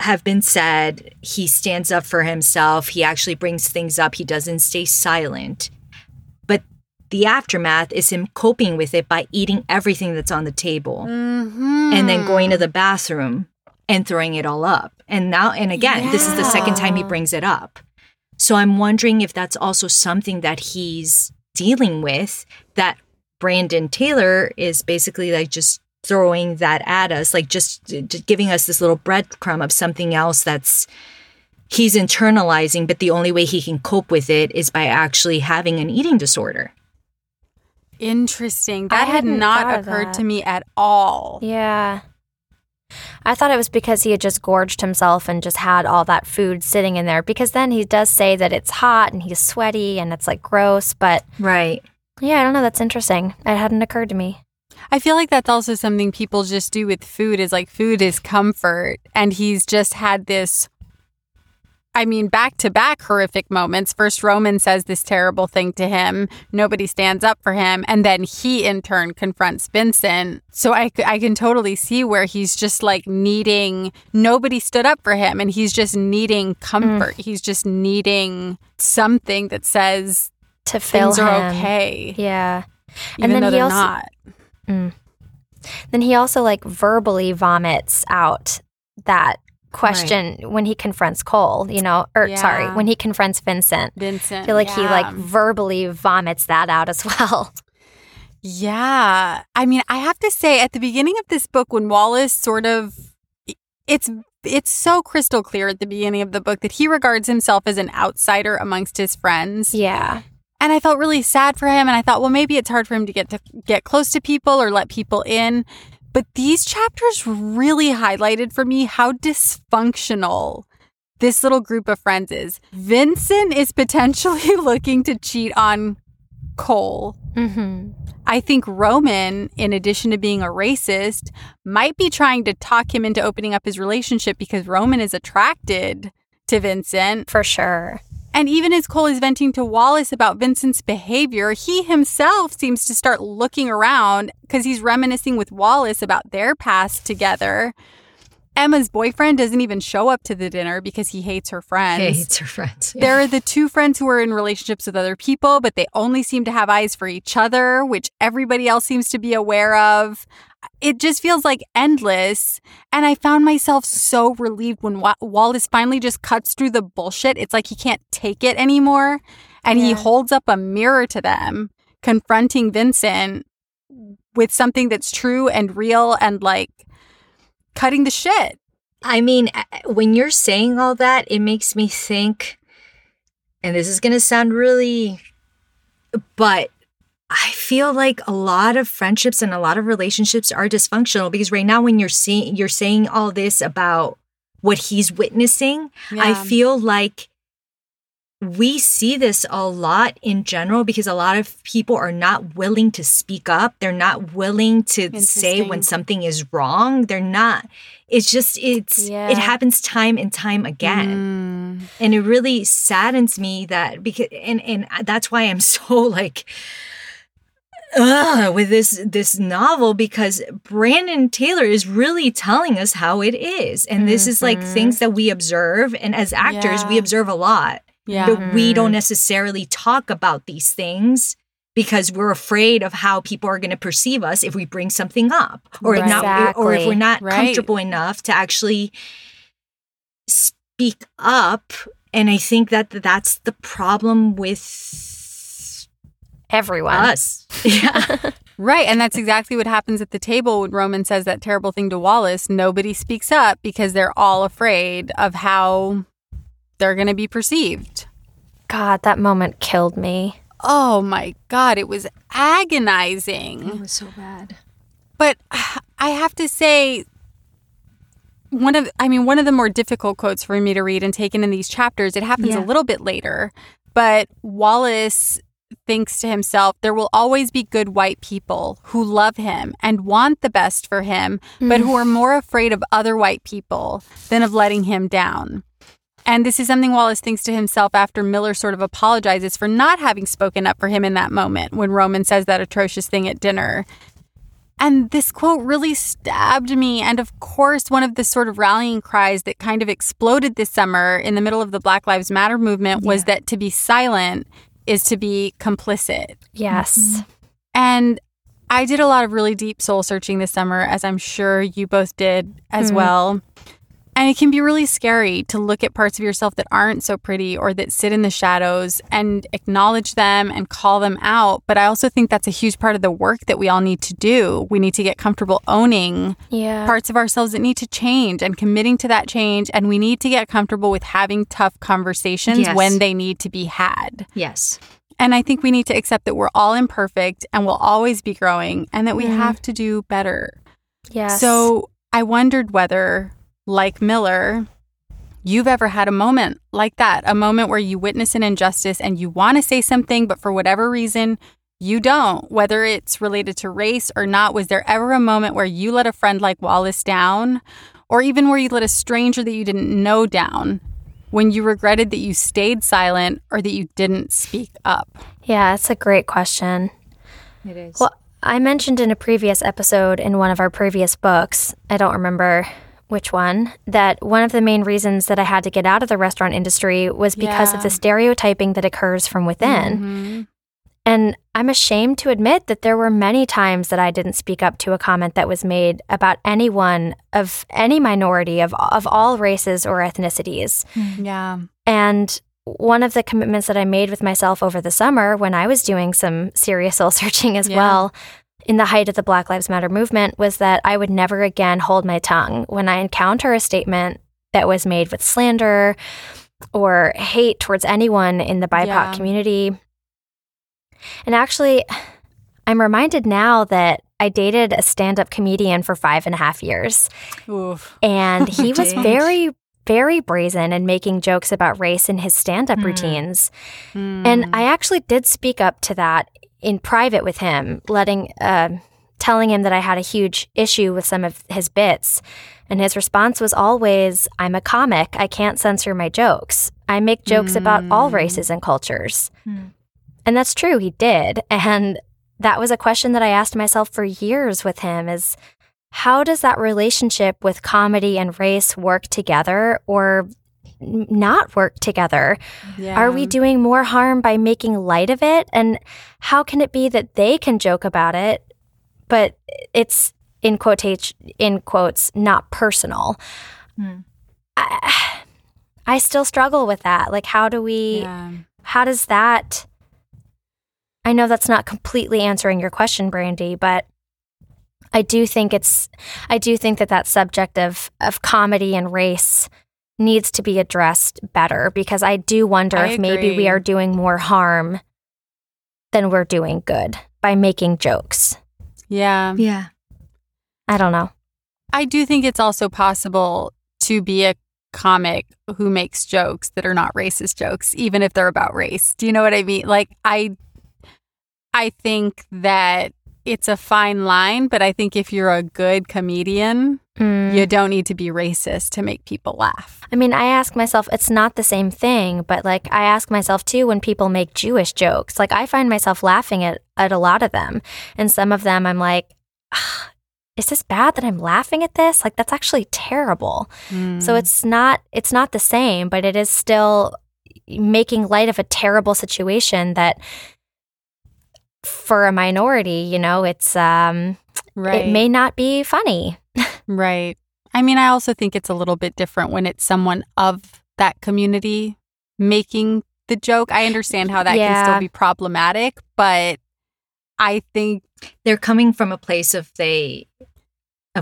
have been said. He stands up for himself. He actually brings things up. He doesn't stay silent. But the aftermath is him coping with it by eating everything that's on the table, mm-hmm. and then going to the bathroom and throwing it all up. And again, this is the second time he brings it up. So I'm wondering if that's also something that he's dealing with, that Brandon Taylor is basically like just throwing that at us, like just giving us this little breadcrumb of something else that's he's internalizing, but the only way he can cope with it is by actually having an eating disorder. Interesting. That had not occurred to me at all. Yeah. I thought it was because he had just gorged himself and just had all that food sitting in there, because then he does say that it's hot and he's sweaty and it's like gross, but right. Yeah, I don't know. That's interesting. It hadn't occurred to me. I feel like that's also something people just do with food, is like food is comfort. And he's just had this, I mean, back-to-back horrific moments. First, Roman says this terrible thing to him. Nobody stands up for him. And then he, in turn, confronts Vincent. So I can totally see where he's just like needing, nobody stood up for him. And he's just needing comfort. He's just needing something that says to fill things are him. Okay. Yeah. Even and then though they're not. Then he also like verbally vomits out that question when he confronts Cole, you know, when he confronts Vincent. I feel like he like verbally vomits that out as well. Yeah. I mean, I have to say at the beginning of this book when Wallace sort of, it's so crystal clear at the beginning of the book that he regards himself as an outsider amongst his friends. Yeah. And I felt really sad for him. And I thought, well, maybe it's hard for him to get close to people or let people in. But these chapters really highlighted for me how dysfunctional this little group of friends is. Vincent is potentially looking to cheat on Cole. Mm-hmm. I think Roman, in addition to being a racist, might be trying to talk him into opening up his relationship because Roman is attracted to Vincent. For sure. And even as Cole is venting to Wallace about Vincent's behavior, he himself seems to start looking around because he's reminiscing with Wallace about their past together. Emma's boyfriend doesn't even show up to the dinner because he hates her friends. Yeah. There are the two friends who are in relationships with other people, but they only seem to have eyes for each other, which everybody else seems to be aware of. It just feels like endless. And I found myself so relieved when Wallace finally just cuts through the bullshit. It's like he can't take it anymore. And he holds up a mirror to them, confronting Vincent with something that's true and real and like cutting the shit. I mean, when you're saying all that, it makes me think, and this is going to sound really, but I feel like a lot of friendships and a lot of relationships are dysfunctional, because right now when you're saying all this about what he's witnessing, I feel like we see this a lot in general because a lot of people are not willing to speak up. They're not willing to say when something is wrong. They're not. It's just it happens time and time again. And it really saddens me that because and that's why I'm so like with this novel, because Brandon Taylor is really telling us how it is. And this is like things that we observe. And as actors, we observe a lot. Yeah. But we don't necessarily talk about these things because we're afraid of how people are going to perceive us if we bring something up or or if we're not comfortable enough to actually speak up. And I think that that's the problem with everyone. Us. Yeah. Right. And that's exactly what happens at the table when Roman says that terrible thing to Wallace. Nobody speaks up because they're all afraid of how they're going to be perceived. God, that moment killed me. Oh, my God. It was agonizing. It was so bad. But I have to say, one of the more difficult quotes for me to read and taken in these chapters, it happens a little bit later, but Wallace thinks to himself, there will always be good white people who love him and want the best for him, but who are more afraid of other white people than of letting him down. And this is something Wallace thinks to himself after Miller sort of apologizes for not having spoken up for him in that moment when Roman says that atrocious thing at dinner. And this quote really stabbed me. And of course, one of the sort of rallying cries that kind of exploded this summer in the middle of the Black Lives Matter movement was that to be silent is to be complicit. Yes. And I did a lot of really deep soul searching this summer, as I'm sure you both did as well. And it can be really scary to look at parts of yourself that aren't so pretty or that sit in the shadows and acknowledge them and call them out. But I also think that's a huge part of the work that we all need to do. We need to get comfortable owning parts of ourselves that need to change and committing to that change. And we need to get comfortable with having tough conversations when they need to be had. Yes. And I think we need to accept that we're all imperfect and we'll always be growing and that we have to do better. Yes. So I wondered whether, like Miller, you've ever had a moment like that, a moment where you witness an injustice and you want to say something, but for whatever reason, you don't, whether it's related to race or not. Was there ever a moment where you let a friend like Wallace down, or even where you let a stranger that you didn't know down, when you regretted that you stayed silent or that you didn't speak up? Yeah, that's a great question. It is. Well, I mentioned in a previous episode in one of our previous books, I don't remember which one, that one of the main reasons that I had to get out of the restaurant industry was because of the stereotyping that occurs from within. Mm-hmm. And I'm ashamed to admit that there were many times that I didn't speak up to a comment that was made about anyone of any minority of all races or ethnicities. Yeah. And one of the commitments that I made with myself over the summer when I was doing some serious soul searching as well, in the height of the Black Lives Matter movement, was that I would never again hold my tongue when I encounter a statement that was made with slander or hate towards anyone in the BIPOC community. And actually, I'm reminded now that I dated a stand-up comedian for 5.5 years. Oof. And he was very, very brazen in making jokes about race in his stand-up routines. And I actually did speak up to that in private with him, telling him that I had a huge issue with some of his bits. And his response was always, "I'm a comic. I can't censor my jokes. I make jokes about all races and cultures." And that's true, he did. And that was a question that I asked myself for years with him, is how does that relationship with comedy and race work together, or not work together? Yeah. Are we doing more harm by making light of it? And how can it be that they can joke about it, but it's, in quotes, not personal? I still struggle with that. Like, how does that, I know that's not completely answering your question, Brandy, but I do think that that subject of comedy and race needs to be addressed better, because I do wonder if maybe we are doing more harm than we're doing good by making jokes. Yeah. Yeah. I don't know. I do think it's also possible to be a comic who makes jokes that are not racist jokes, even if they're about race. Do you know what I mean? Like, I think that it's a fine line, but I think if you're a good comedian, you don't need to be racist to make people laugh. I mean, I ask myself, it's not the same thing, but like, I ask myself too when people make Jewish jokes. Like, I find myself laughing at a lot of them. And some of them I'm like, is this bad that I'm laughing at this? Like, that's actually terrible. So it's not the same, but it is still making light of a terrible situation that, for a minority, you know, it's it may not be funny. Right. I mean, I also think it's a little bit different when it's someone of that community making the joke. I understand how that can still be problematic, but I think they're coming from a place of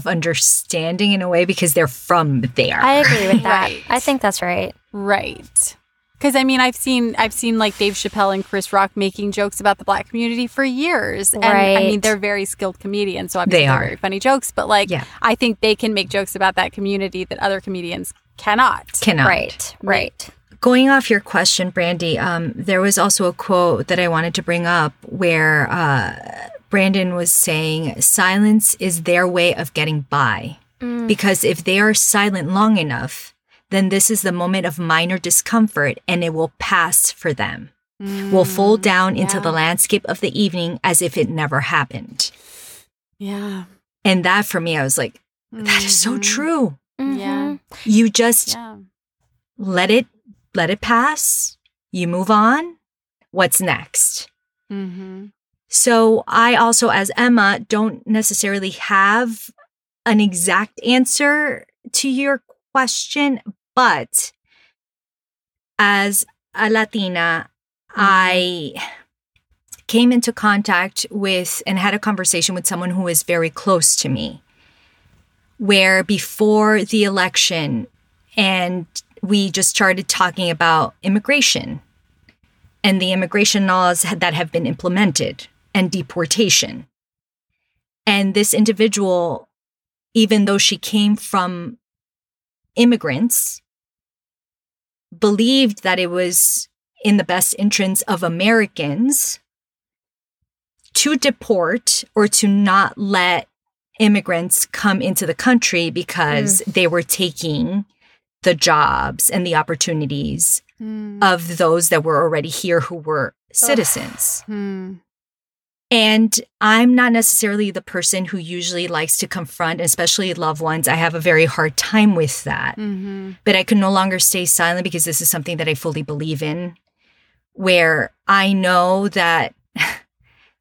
understanding in a way, because they're from there. I agree with that. Right. I think that's right. Right. Because, I mean, I've seen like Dave Chappelle and Chris Rock making jokes about the Black community for years. And I mean, they're very skilled comedians, so obviously they're very funny jokes. But like, I think they can make jokes about that community that other comedians cannot. Right, right. Going off your question, Brandy, there was also a quote that I wanted to bring up where Brandon was saying, silence is their way of getting by. Because if they are silent long enough, then this is the moment of minor discomfort and it will pass for them. Will fold down into the landscape of the evening as if it never happened. Yeah. And that, for me, I was like, that is so true. Yeah. You just let it pass. You move on. What's next? So I also, as Emma, don't necessarily have an exact answer to your question, but as a Latina, I came into contact with and had a conversation with someone who is very close to me, where before the election, and we just started talking about immigration and the immigration laws that have been implemented and deportation. And this individual, even though she came from immigrants, believed that it was in the best interest of Americans to deport or to not let immigrants come into the country because they were taking the jobs and the opportunities of those that were already here who were citizens. And I'm not necessarily the person who usually likes to confront, especially loved ones. I have a very hard time with that. But I can no longer stay silent because this is something that I fully believe in, where I know that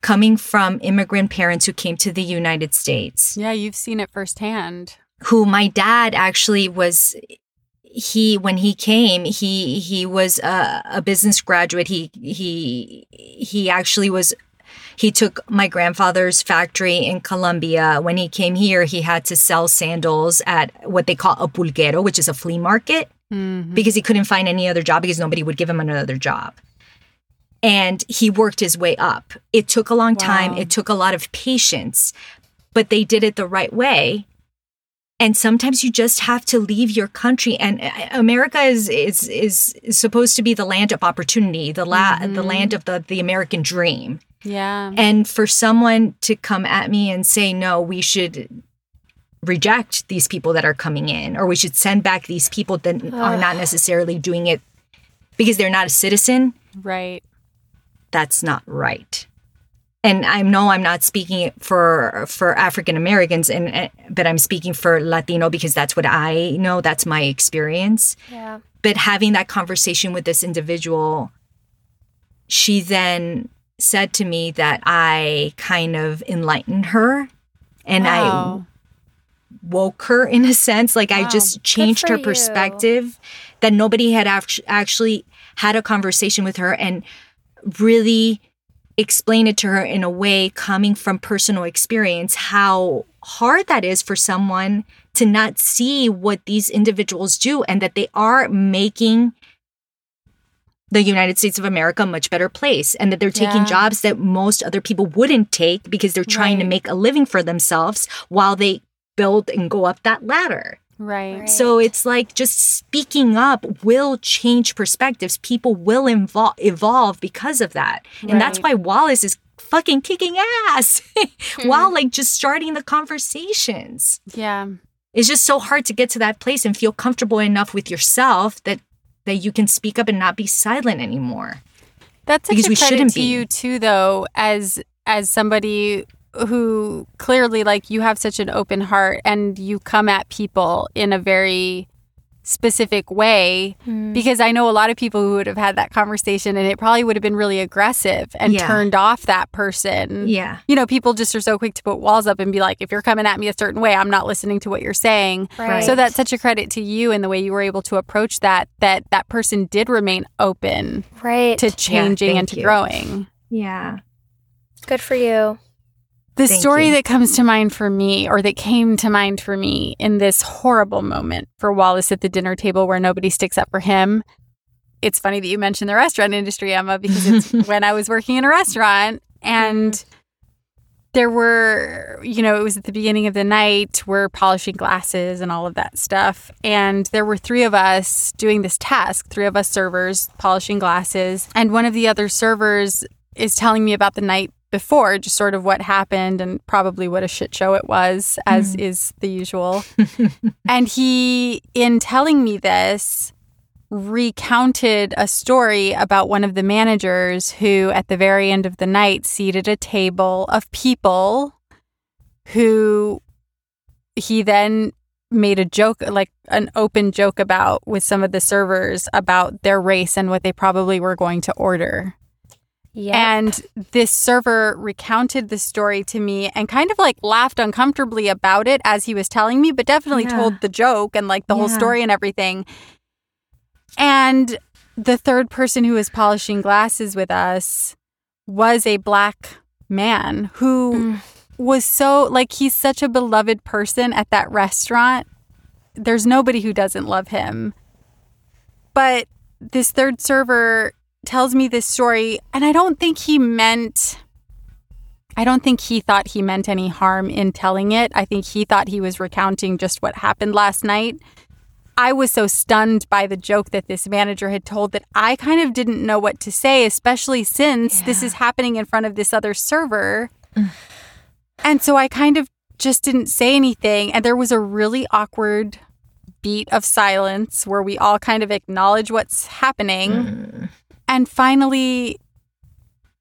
coming from immigrant parents who came to the United States. Yeah, you've seen it firsthand. Who my dad actually was... When he came, he was a business graduate. He took my grandfather's factory in Colombia. When he came here, he had to sell sandals at what they call a pulguero, which is a flea market, because he couldn't find any other job because nobody would give him another job. And he worked his way up. It took a long time. It took a lot of patience, but they did it the right way. And sometimes you just have to leave your country. And America is supposed to be the land of opportunity, the land of the American dream. Yeah. And for someone to come at me and say, no, we should reject these people that are coming in, or we should send back these people that are not necessarily doing it because they're not a citizen. Right. That's not right. And I know I'm not speaking for African Americans, but I'm speaking for Latino because that's what I know. That's my experience. Yeah. But having that conversation with this individual, she then said to me that I kind of enlightened her and I woke her in a sense. Like I just changed her perspective that nobody had actually had a conversation with her and really explain it to her in a way coming from personal experience, how hard that is for someone to not see what these individuals do and that they are making the United States of America a much better place and that they're taking jobs that most other people wouldn't take because they're trying to make a living for themselves while they build and go up that ladder. Right. So it's like just speaking up will change perspectives. People will evolve because of that. And that's why Wallace is fucking kicking ass while like just starting the conversations. Yeah. It's just so hard to get to that place and feel comfortable enough with yourself that you can speak up and not be silent anymore. That's because we shouldn't be. You too, though, as somebody who clearly, like, you have such an open heart and you come at people in a very specific way, because I know a lot of people who would have had that conversation and it probably would have been really aggressive and turned off that person. Yeah. You know, people just are so quick to put walls up and be like, if you're coming at me a certain way, I'm not listening to what you're saying. Right. So that's such a credit to you and the way you were able to approach that person did remain open to changing and to growing. Yeah. Good for you. The story that comes to mind for me, or that came to mind for me in this horrible moment for Wallace at the dinner table where nobody sticks up for him. It's funny that you mentioned the restaurant industry, Emma, because it's when I was working in a restaurant and there were, you know, it was at the beginning of the night, we're polishing glasses and all of that stuff. And there were three of us doing this task, three of us servers polishing glasses. And one of the other servers is telling me about the night before, just sort of what happened and probably what a shit show it was, as is the usual. And he, in telling me this, recounted a story about one of the managers who, at the very end of the night, seated a table of people who he then made a joke, like an open joke about with some of the servers about their race and what they probably were going to order. Yep. And this server recounted the story to me and kind of like laughed uncomfortably about it as he was telling me, but definitely told the joke and like the whole story and everything. And the third person who was polishing glasses with us was a black man who was so like, he's such a beloved person at that restaurant. There's nobody who doesn't love him. But this third server tells me this story, and I don't think he thought he meant any harm in telling it. I think he thought he was recounting just what happened last night. I was so stunned by the joke that this manager had told that I kind of didn't know what to say, especially since this is happening in front of this other server. And so I kind of just didn't say anything. And there was a really awkward beat of silence where we all kind of acknowledge what's happening. And finally,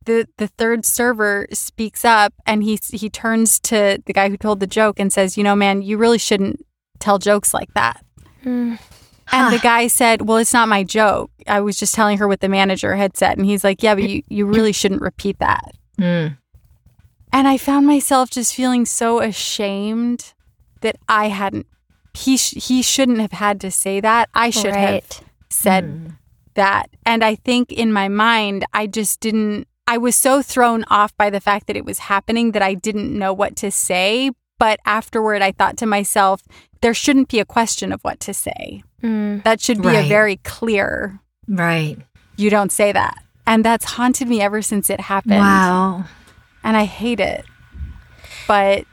the third server speaks up, and he turns to the guy who told the joke and says, you know, man, you really shouldn't tell jokes like that. And the guy said, well, it's not my joke. I was just telling her what the manager had said. And he's like, yeah, but you really shouldn't repeat that. And I found myself just feeling so ashamed that I hadn't. He shouldn't have had to say that. I should have said that. And I think in my mind, I was so thrown off by the fact that it was happening that I didn't know what to say. But afterward, I thought to myself, there shouldn't be a question of what to say. That should be a very clear, you don't say that. And that's haunted me ever since it happened. Wow. And I hate it. But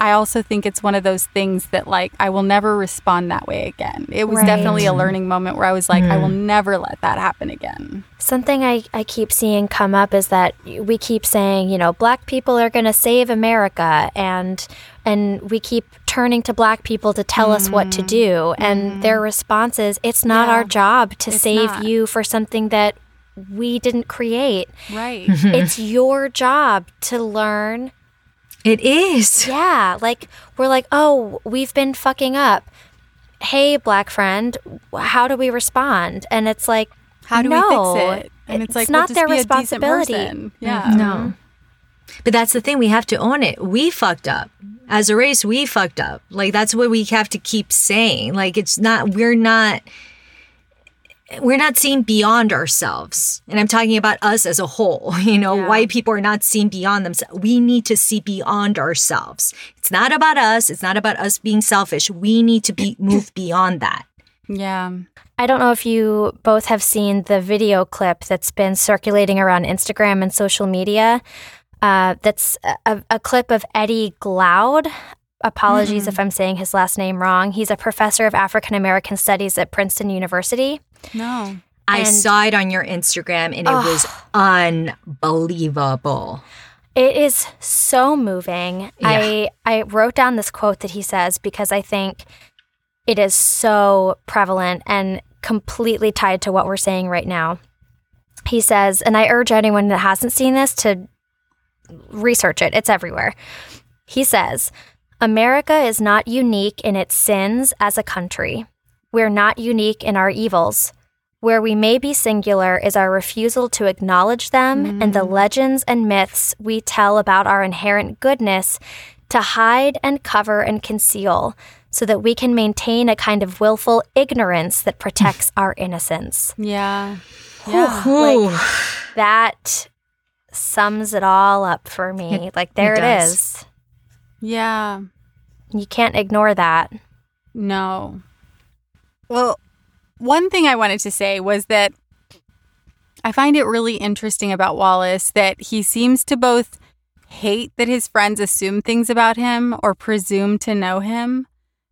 I also think it's one of those things that, like, I will never respond that way again. It was definitely a learning moment where I was like, I will never let that happen again. Something I keep seeing come up is that we keep saying, you know, black people are going to save America, and we keep turning to black people to tell us what to do. And their response is, it's not our job to save you for something that we didn't create. Right. It's your job to learn. It is. Yeah. Like, we're like, oh, we've been fucking up. Hey, black friend, how do we respond? And it's like, how do we fix it? And it's like, not their responsibility. Yeah. No. But that's the thing. We have to own it. We fucked up. As a race, we fucked up. Like, that's what we have to keep saying. Like, it's not, we're not seeing beyond ourselves. And I'm talking about us as a whole. You know, white people are not seeing beyond themselves. We need to see beyond ourselves. It's not about us. It's not about us being selfish. We need to move beyond that. Yeah. I don't know if you both have seen the video clip that's been circulating around Instagram and social media. That's a clip of Eddie Glaude. Apologies if I'm saying his last name wrong. He's a professor of African American Studies at Princeton University. No. I saw it on your Instagram, and it was unbelievable. It is so moving. Yeah. I wrote down this quote that he says because I think it is so prevalent and completely tied to what we're saying right now. He says, and I urge anyone that hasn't seen this to research it. It's everywhere. He says, America is not unique in its sins as a country. We're not unique in our evils. Where we may be singular is our refusal to acknowledge them and the legends and myths we tell about our inherent goodness to hide and cover and conceal so that we can maintain a kind of willful ignorance that protects our innocence. Yeah. Like, that sums it all up for me. It is. Yeah. You can't ignore that. No. Well, one thing I wanted to say was that I find it really interesting about Wallace that he seems to both hate that his friends assume things about him or presume to know him,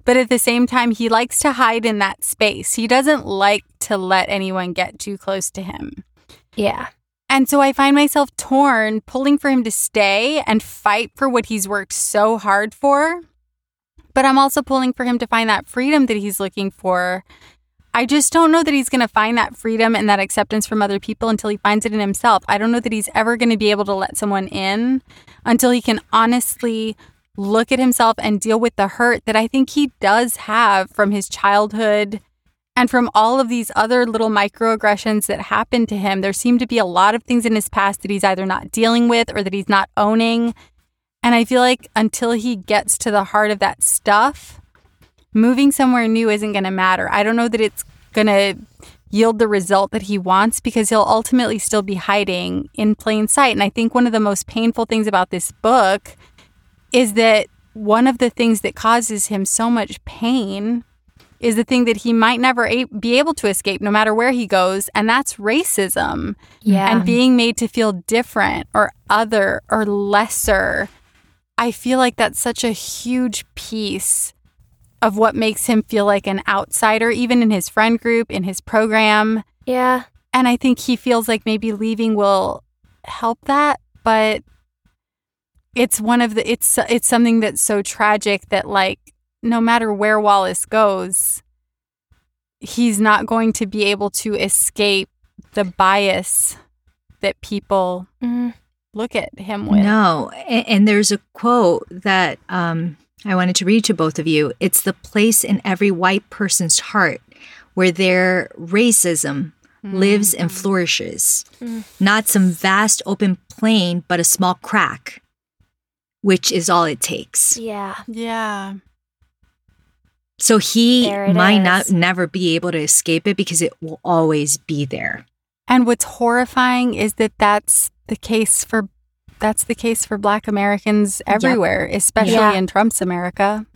but at the same time, he likes to hide in that space. He doesn't like to let anyone get too close to him. Yeah. And so I find myself torn, pulling for him to stay and fight for what he's worked so hard for. But I'm also pulling for him to find that freedom that he's looking for. I just don't know that he's going to find that freedom and that acceptance from other people until he finds it in himself. I don't know that he's ever going to be able to let someone in until he can honestly look at himself and deal with the hurt that I think he does have from his childhood And from all of these other little microaggressions that happened to him, there seem to be a lot of things in his past that he's either not dealing with or that he's not owning. And I feel like until he gets to the heart of that stuff, moving somewhere new isn't going to matter. I don't know that it's going to yield the result that he wants, because he'll ultimately still be hiding in plain sight. And I think one of the most painful things about this book is that one of the things that causes him so much pain is the thing that he might never be able to escape no matter where he goes, and that's racism. Yeah. And being made to feel different or other or lesser. I feel like that's such a huge piece of what makes him feel like an outsider, even in his friend group, in his program. Yeah. And I think he feels like maybe leaving will help that, but it's one of the it's something that's so tragic that, like, no matter where Wallace goes, he's not going to be able to escape the bias that people look at him with. No. And there's a quote that I wanted to read to both of you. It's the place in every white person's heart where their racism lives and flourishes. Not some vast open plain, but a small crack, which is all it takes. Yeah. Yeah. So he might never be able to escape it, because it will always be there. And what's horrifying is that that's the case for Black Americans everywhere, especially in Trump's America.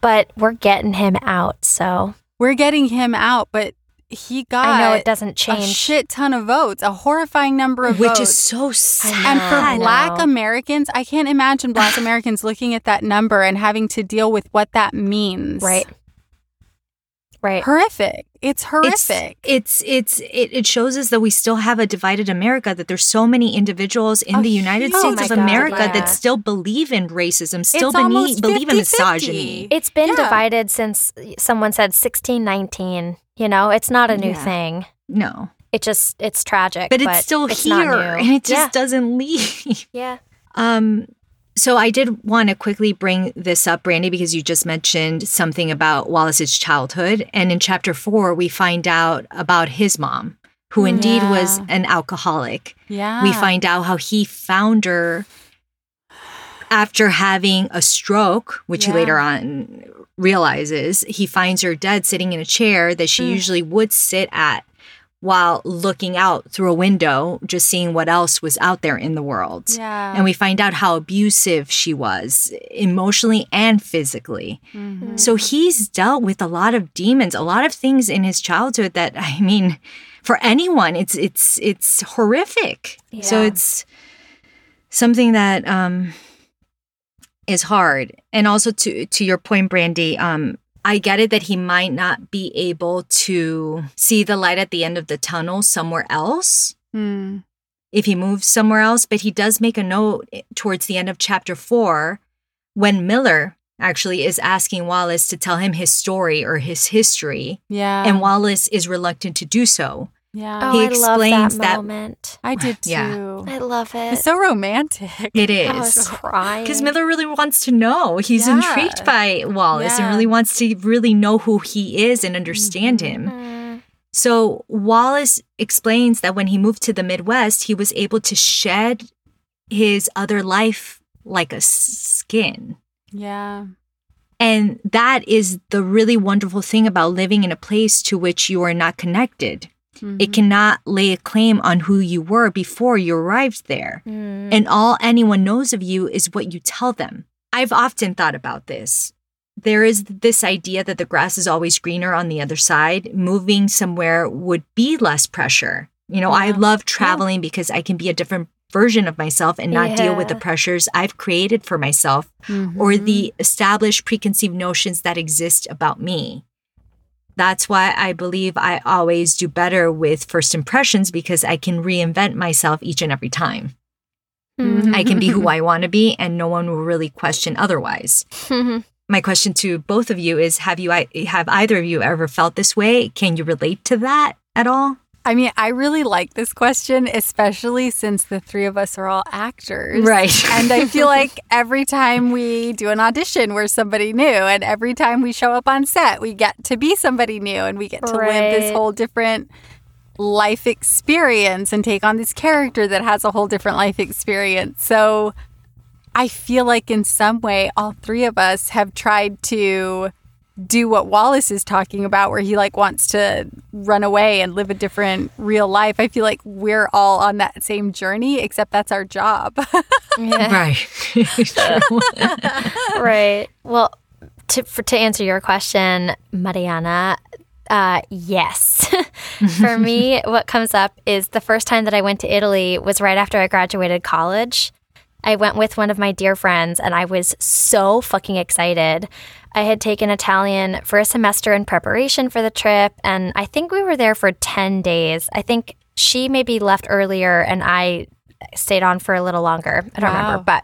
But we're getting him out, so. We're getting him out, but he got a shit ton of votes, a horrifying number of votes. Which is so sad. And for Black Americans, I can't imagine Black Americans looking at that number and having to deal with what that means. Right. Horrific. It's horrific. It shows us that we still have a divided America, that there's so many individuals in the United States of America that still believe in racism, still believe in misogyny. It's been divided since someone said 1619. You know, it's not a new thing. No. It's tragic. But it's still here, and it just doesn't leave. Yeah. So I did want to quickly bring this up, Brandy, because you just mentioned something about Wallace's childhood. And in Chapter 4, we find out about his mom, who indeed was an alcoholic. Yeah. We find out how he found her after having a stroke, which he later on realizes. He finds her dead sitting in a chair that she usually would sit at, while looking out through a window, just seeing what else was out there in the world. Yeah. And we find out how abusive she was, emotionally and physically. Mm-hmm. So he's dealt with a lot of demons, a lot of things in his childhood that, I mean, for anyone, it's horrific. Yeah. So it's something that is hard. And also to your point, Brandy, I get it that he might not be able to see the light at the end of the tunnel somewhere else if he moves somewhere else. But he does make a note towards the end of Chapter 4 when Miller actually is asking Wallace to tell him his story or his history. Yeah. And Wallace is reluctant to do so. Yeah. He explains that moment. I did too. Yeah. I love it. It's so romantic. It is. I was crying. Because Miller really wants to know. He's intrigued by Wallace and really wants to really know who he is and understand him. Mm-hmm. So Wallace explains that when he moved to the Midwest, he was able to shed his other life like a skin. Yeah. And that is the really wonderful thing about living in a place to which you are not connected. Mm-hmm. It cannot lay a claim on who you were before you arrived there. Mm. And all anyone knows of you is what you tell them. I've often thought about this. There is this idea that the grass is always greener on the other side. Moving somewhere would be less pressure. You know, I love traveling because I can be a different version of myself and not deal with the pressures I've created for myself or the established preconceived notions that exist about me. That's why I believe I always do better with first impressions, because I can reinvent myself each and every time. Mm-hmm. I can be who I want to be, and no one will really question otherwise. Mm-hmm. My question to both of you is, have either of you ever felt this way? Can you relate to that at all? I mean, I really like this question, especially since the three of us are all actors. Right. And I feel like every time we do an audition, we're somebody new. And every time we show up on set, we get to be somebody new. And we get to live this whole different life experience and take on this character that has a whole different life experience. So I feel like in some way, all three of us have tried to do what Wallace is talking about, where he like wants to run away and live a different real life. I feel like we're all on that same journey, except that's our job. Yeah. Right. Right. Well, to answer your question, Mariana, yes. For me, what comes up is the first time that I went to Italy was right after I graduated college. I went with one of my dear friends, and I was so fucking excited. I had taken Italian for a semester in preparation for the trip, and I think we were there for 10 days. I think she maybe left earlier, and I stayed on for a little longer. I don't remember, but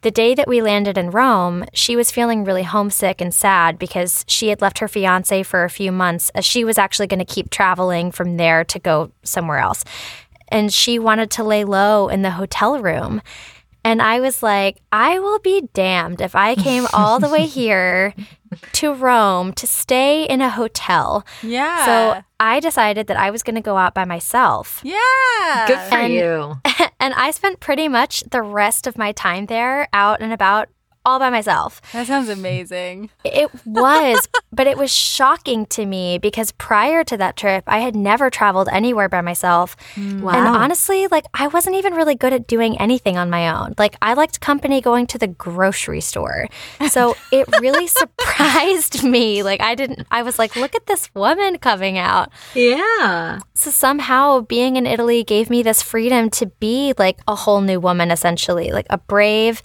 the day that we landed in Rome, she was feeling really homesick and sad because she had left her fiancé for a few months, as she was actually going to keep traveling from there to go somewhere else. And she wanted to lay low in the hotel room. And I was like, I will be damned if I came all the way here to Rome to stay in a hotel. Yeah. So I decided that I was going to go out by myself. Yeah. Good for you. And I spent pretty much the rest of my time there out and about all by myself. That sounds amazing. It was, but it was shocking to me because prior to that trip, I had never traveled anywhere by myself. Wow. And honestly, like, I wasn't even really good at doing anything on my own. Like, I liked company going to the grocery store. So it really surprised me. Like, I was like, look at this woman coming out. Yeah. So somehow being in Italy gave me this freedom to be like a whole new woman, essentially, like a brave,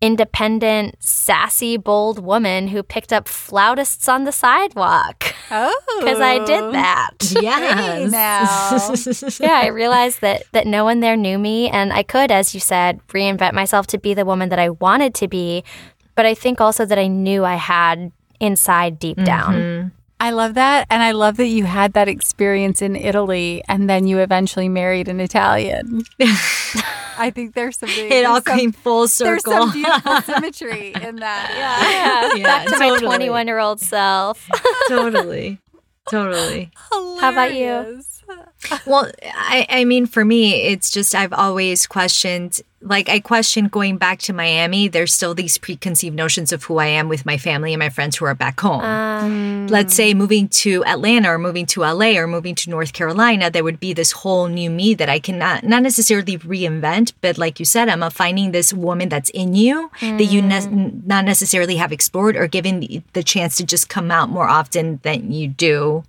independent, sassy, bold woman who picked up flautists on the sidewalk. Oh. Because I did that. Yes. Now. Yeah, I realized that no one there knew me, and I could, as you said, reinvent myself to be the woman that I wanted to be, but I think also that I knew I had inside deep down. I love that, and I love that you had that experience in Italy, and then you eventually married an Italian. I think there's something. It all came full circle. There's some beautiful symmetry in that. Yeah. Back to my 21-year-old self. Totally. Hilarious. How about you? Well, I mean, for me, it's just I've always questioned, like I questioned going back to Miami. There's still these preconceived notions of who I am with my family and my friends who are back home. Let's say moving to Atlanta or moving to LA or moving to North Carolina, there would be this whole new me that I cannot, not necessarily reinvent, but like you said, Emma, finding this woman that's in you that you not necessarily have explored or given the chance to just come out more often than you do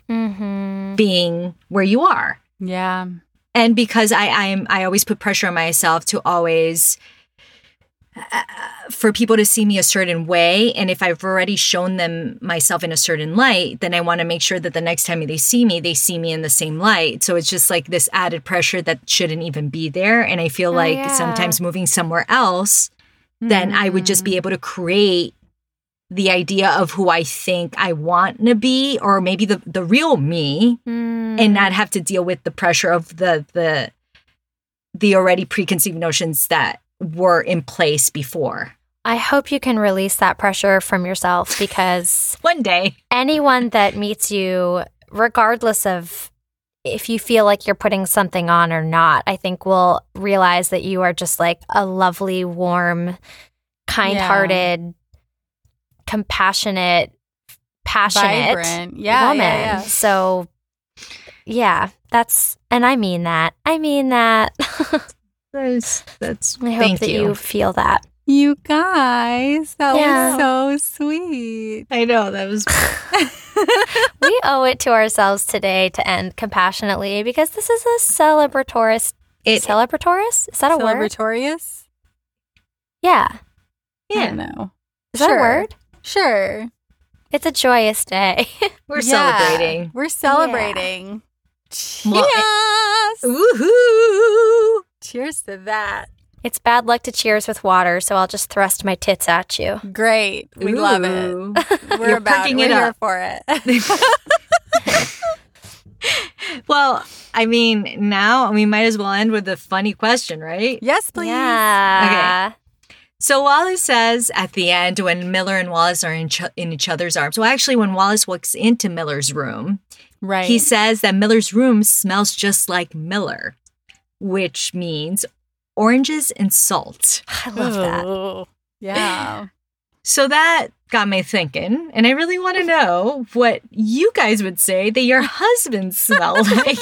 being where you are. Yeah. And because I always put pressure on myself to always for people to see me a certain way. And if I've already shown them myself in a certain light, then I want to make sure that the next time they see me in the same light. So it's just like this added pressure that shouldn't even be there. And I feel like sometimes moving somewhere else, then I would just be able to create the idea of who I think I want to be, or maybe the real me, and not have to deal with the pressure of the already preconceived notions that were in place before. I hope you can release that pressure from yourself, because one day anyone that meets you, regardless of if you feel like you're putting something on or not, I think will realize that you are just like a lovely, warm, kind-hearted, compassionate, passionate woman. Yeah. So, yeah, that's, and I mean that. That's I hope that you feel that. You guys, that was so sweet. I know, that was. We owe it to ourselves today to end compassionately, because this is a celebratorious? Is that a word? Celebratorious? Yeah. Yeah. I don't know. Is that a word? Sure. It's a joyous day. We're celebrating. We're celebrating. Yeah. Cheers. Woohoo. Cheers to that. It's bad luck to cheers with water, so I'll just thrust my tits at you. Great. We love it. We're about it. We're here for it. Well, I mean, now we might as well end with a funny question, right? Yes, please. Yeah. Okay. So Wallace says at the end when Miller and Wallace are in each other's arms. Well, actually, when Wallace walks into Miller's room, right, he says that Miller's room smells just like Miller, which means oranges and salt. I love that. Yeah. So that got me thinking, and I really want to know what you guys would say that your husbands smell like.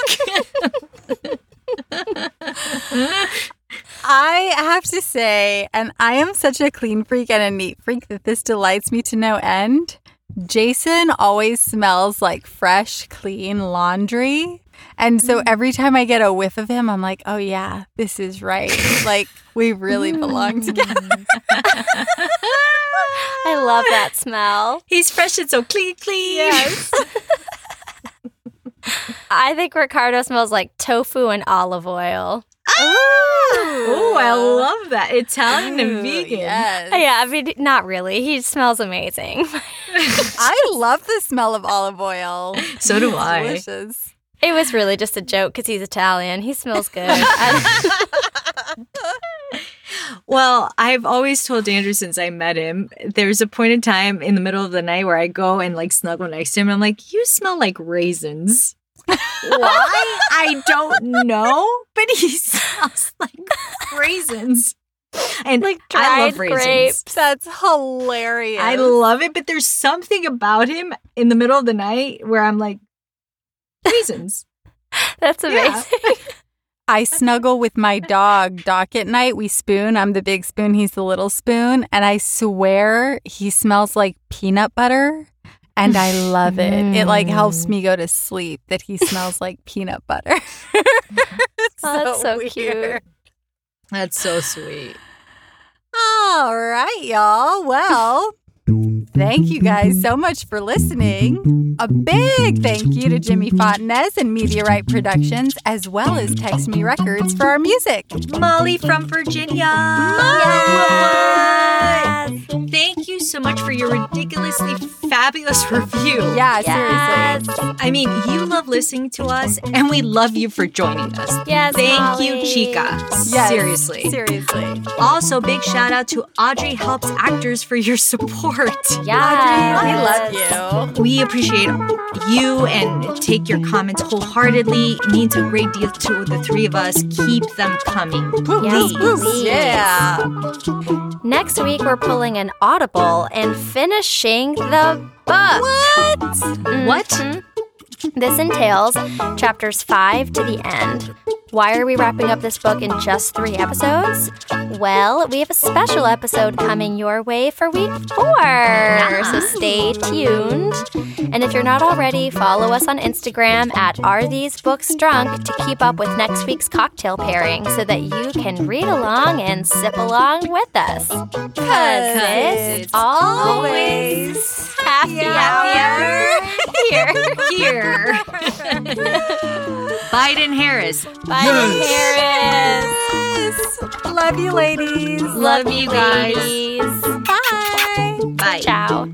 I have to say, and I am such a clean freak and a neat freak that this delights me to no end. Jason always smells like fresh, clean laundry. And so every time I get a whiff of him, I'm like, oh, yeah, this is right. Like, we really belong together. I love that smell. He's fresh and so clean, clean. Yes. I think Ricardo smells like tofu and olive oil. Oh, I love that. Italian and vegan. Yes. Yeah, I mean, not really. He smells amazing. I love the smell of olive oil. So do I. Delicious. It was really just a joke because he's Italian. He smells good. Well, I've always told Andrew since I met him, there's a point in time in the middle of the night where I go and like snuggle next to him and I'm like, you smell like raisins. Why? I don't know, but he smells like raisins. And like dried, I love raisins. Grapes. That's hilarious. I love it, but there's something about him in the middle of the night where I'm like, raisins. That's amazing. Yeah. I snuggle with my dog, Doc, at night. We spoon. I'm the big spoon. He's the little spoon. And I swear he smells like peanut butter. And I love it. It, like, helps me go to sleep that he smells like peanut butter. That's so cute. That's so sweet. All right, y'all. Well, thank you guys so much for listening. A big thank you to Jimmy Fontenez and Meteorite Productions, as well as Text Me Records for our music. Molly from Virginia. Yes. Thank you so much for your ridiculously fabulous review. Yeah, yes. Seriously. I mean, you love listening to us, and we love you for joining us. Yes, thank Molly. You, Chica. Yes, Seriously. Also, big shout out to Audrey Helps Actors for your support. Yeah, we love you. We appreciate you and take your comments wholeheartedly. It means a great deal to the three of us. Keep them coming. Please. Yeah. Next week, we're pulling an Audible and finishing the book. What? Mm-hmm. What? This entails chapters 5 to the end. Why are we wrapping up this book in just 3 episodes? Well, we have a special episode coming your way for week 4, so stay tuned. And if you're not already, follow us on Instagram at AreTheseBooksDrunk to keep up with next week's cocktail pairing so that you can read along and sip along with us. Because it's always happy hour. Here. Biden-Harris. Yes. Love you, ladies. Love you guys. Bye. Bye. Ciao.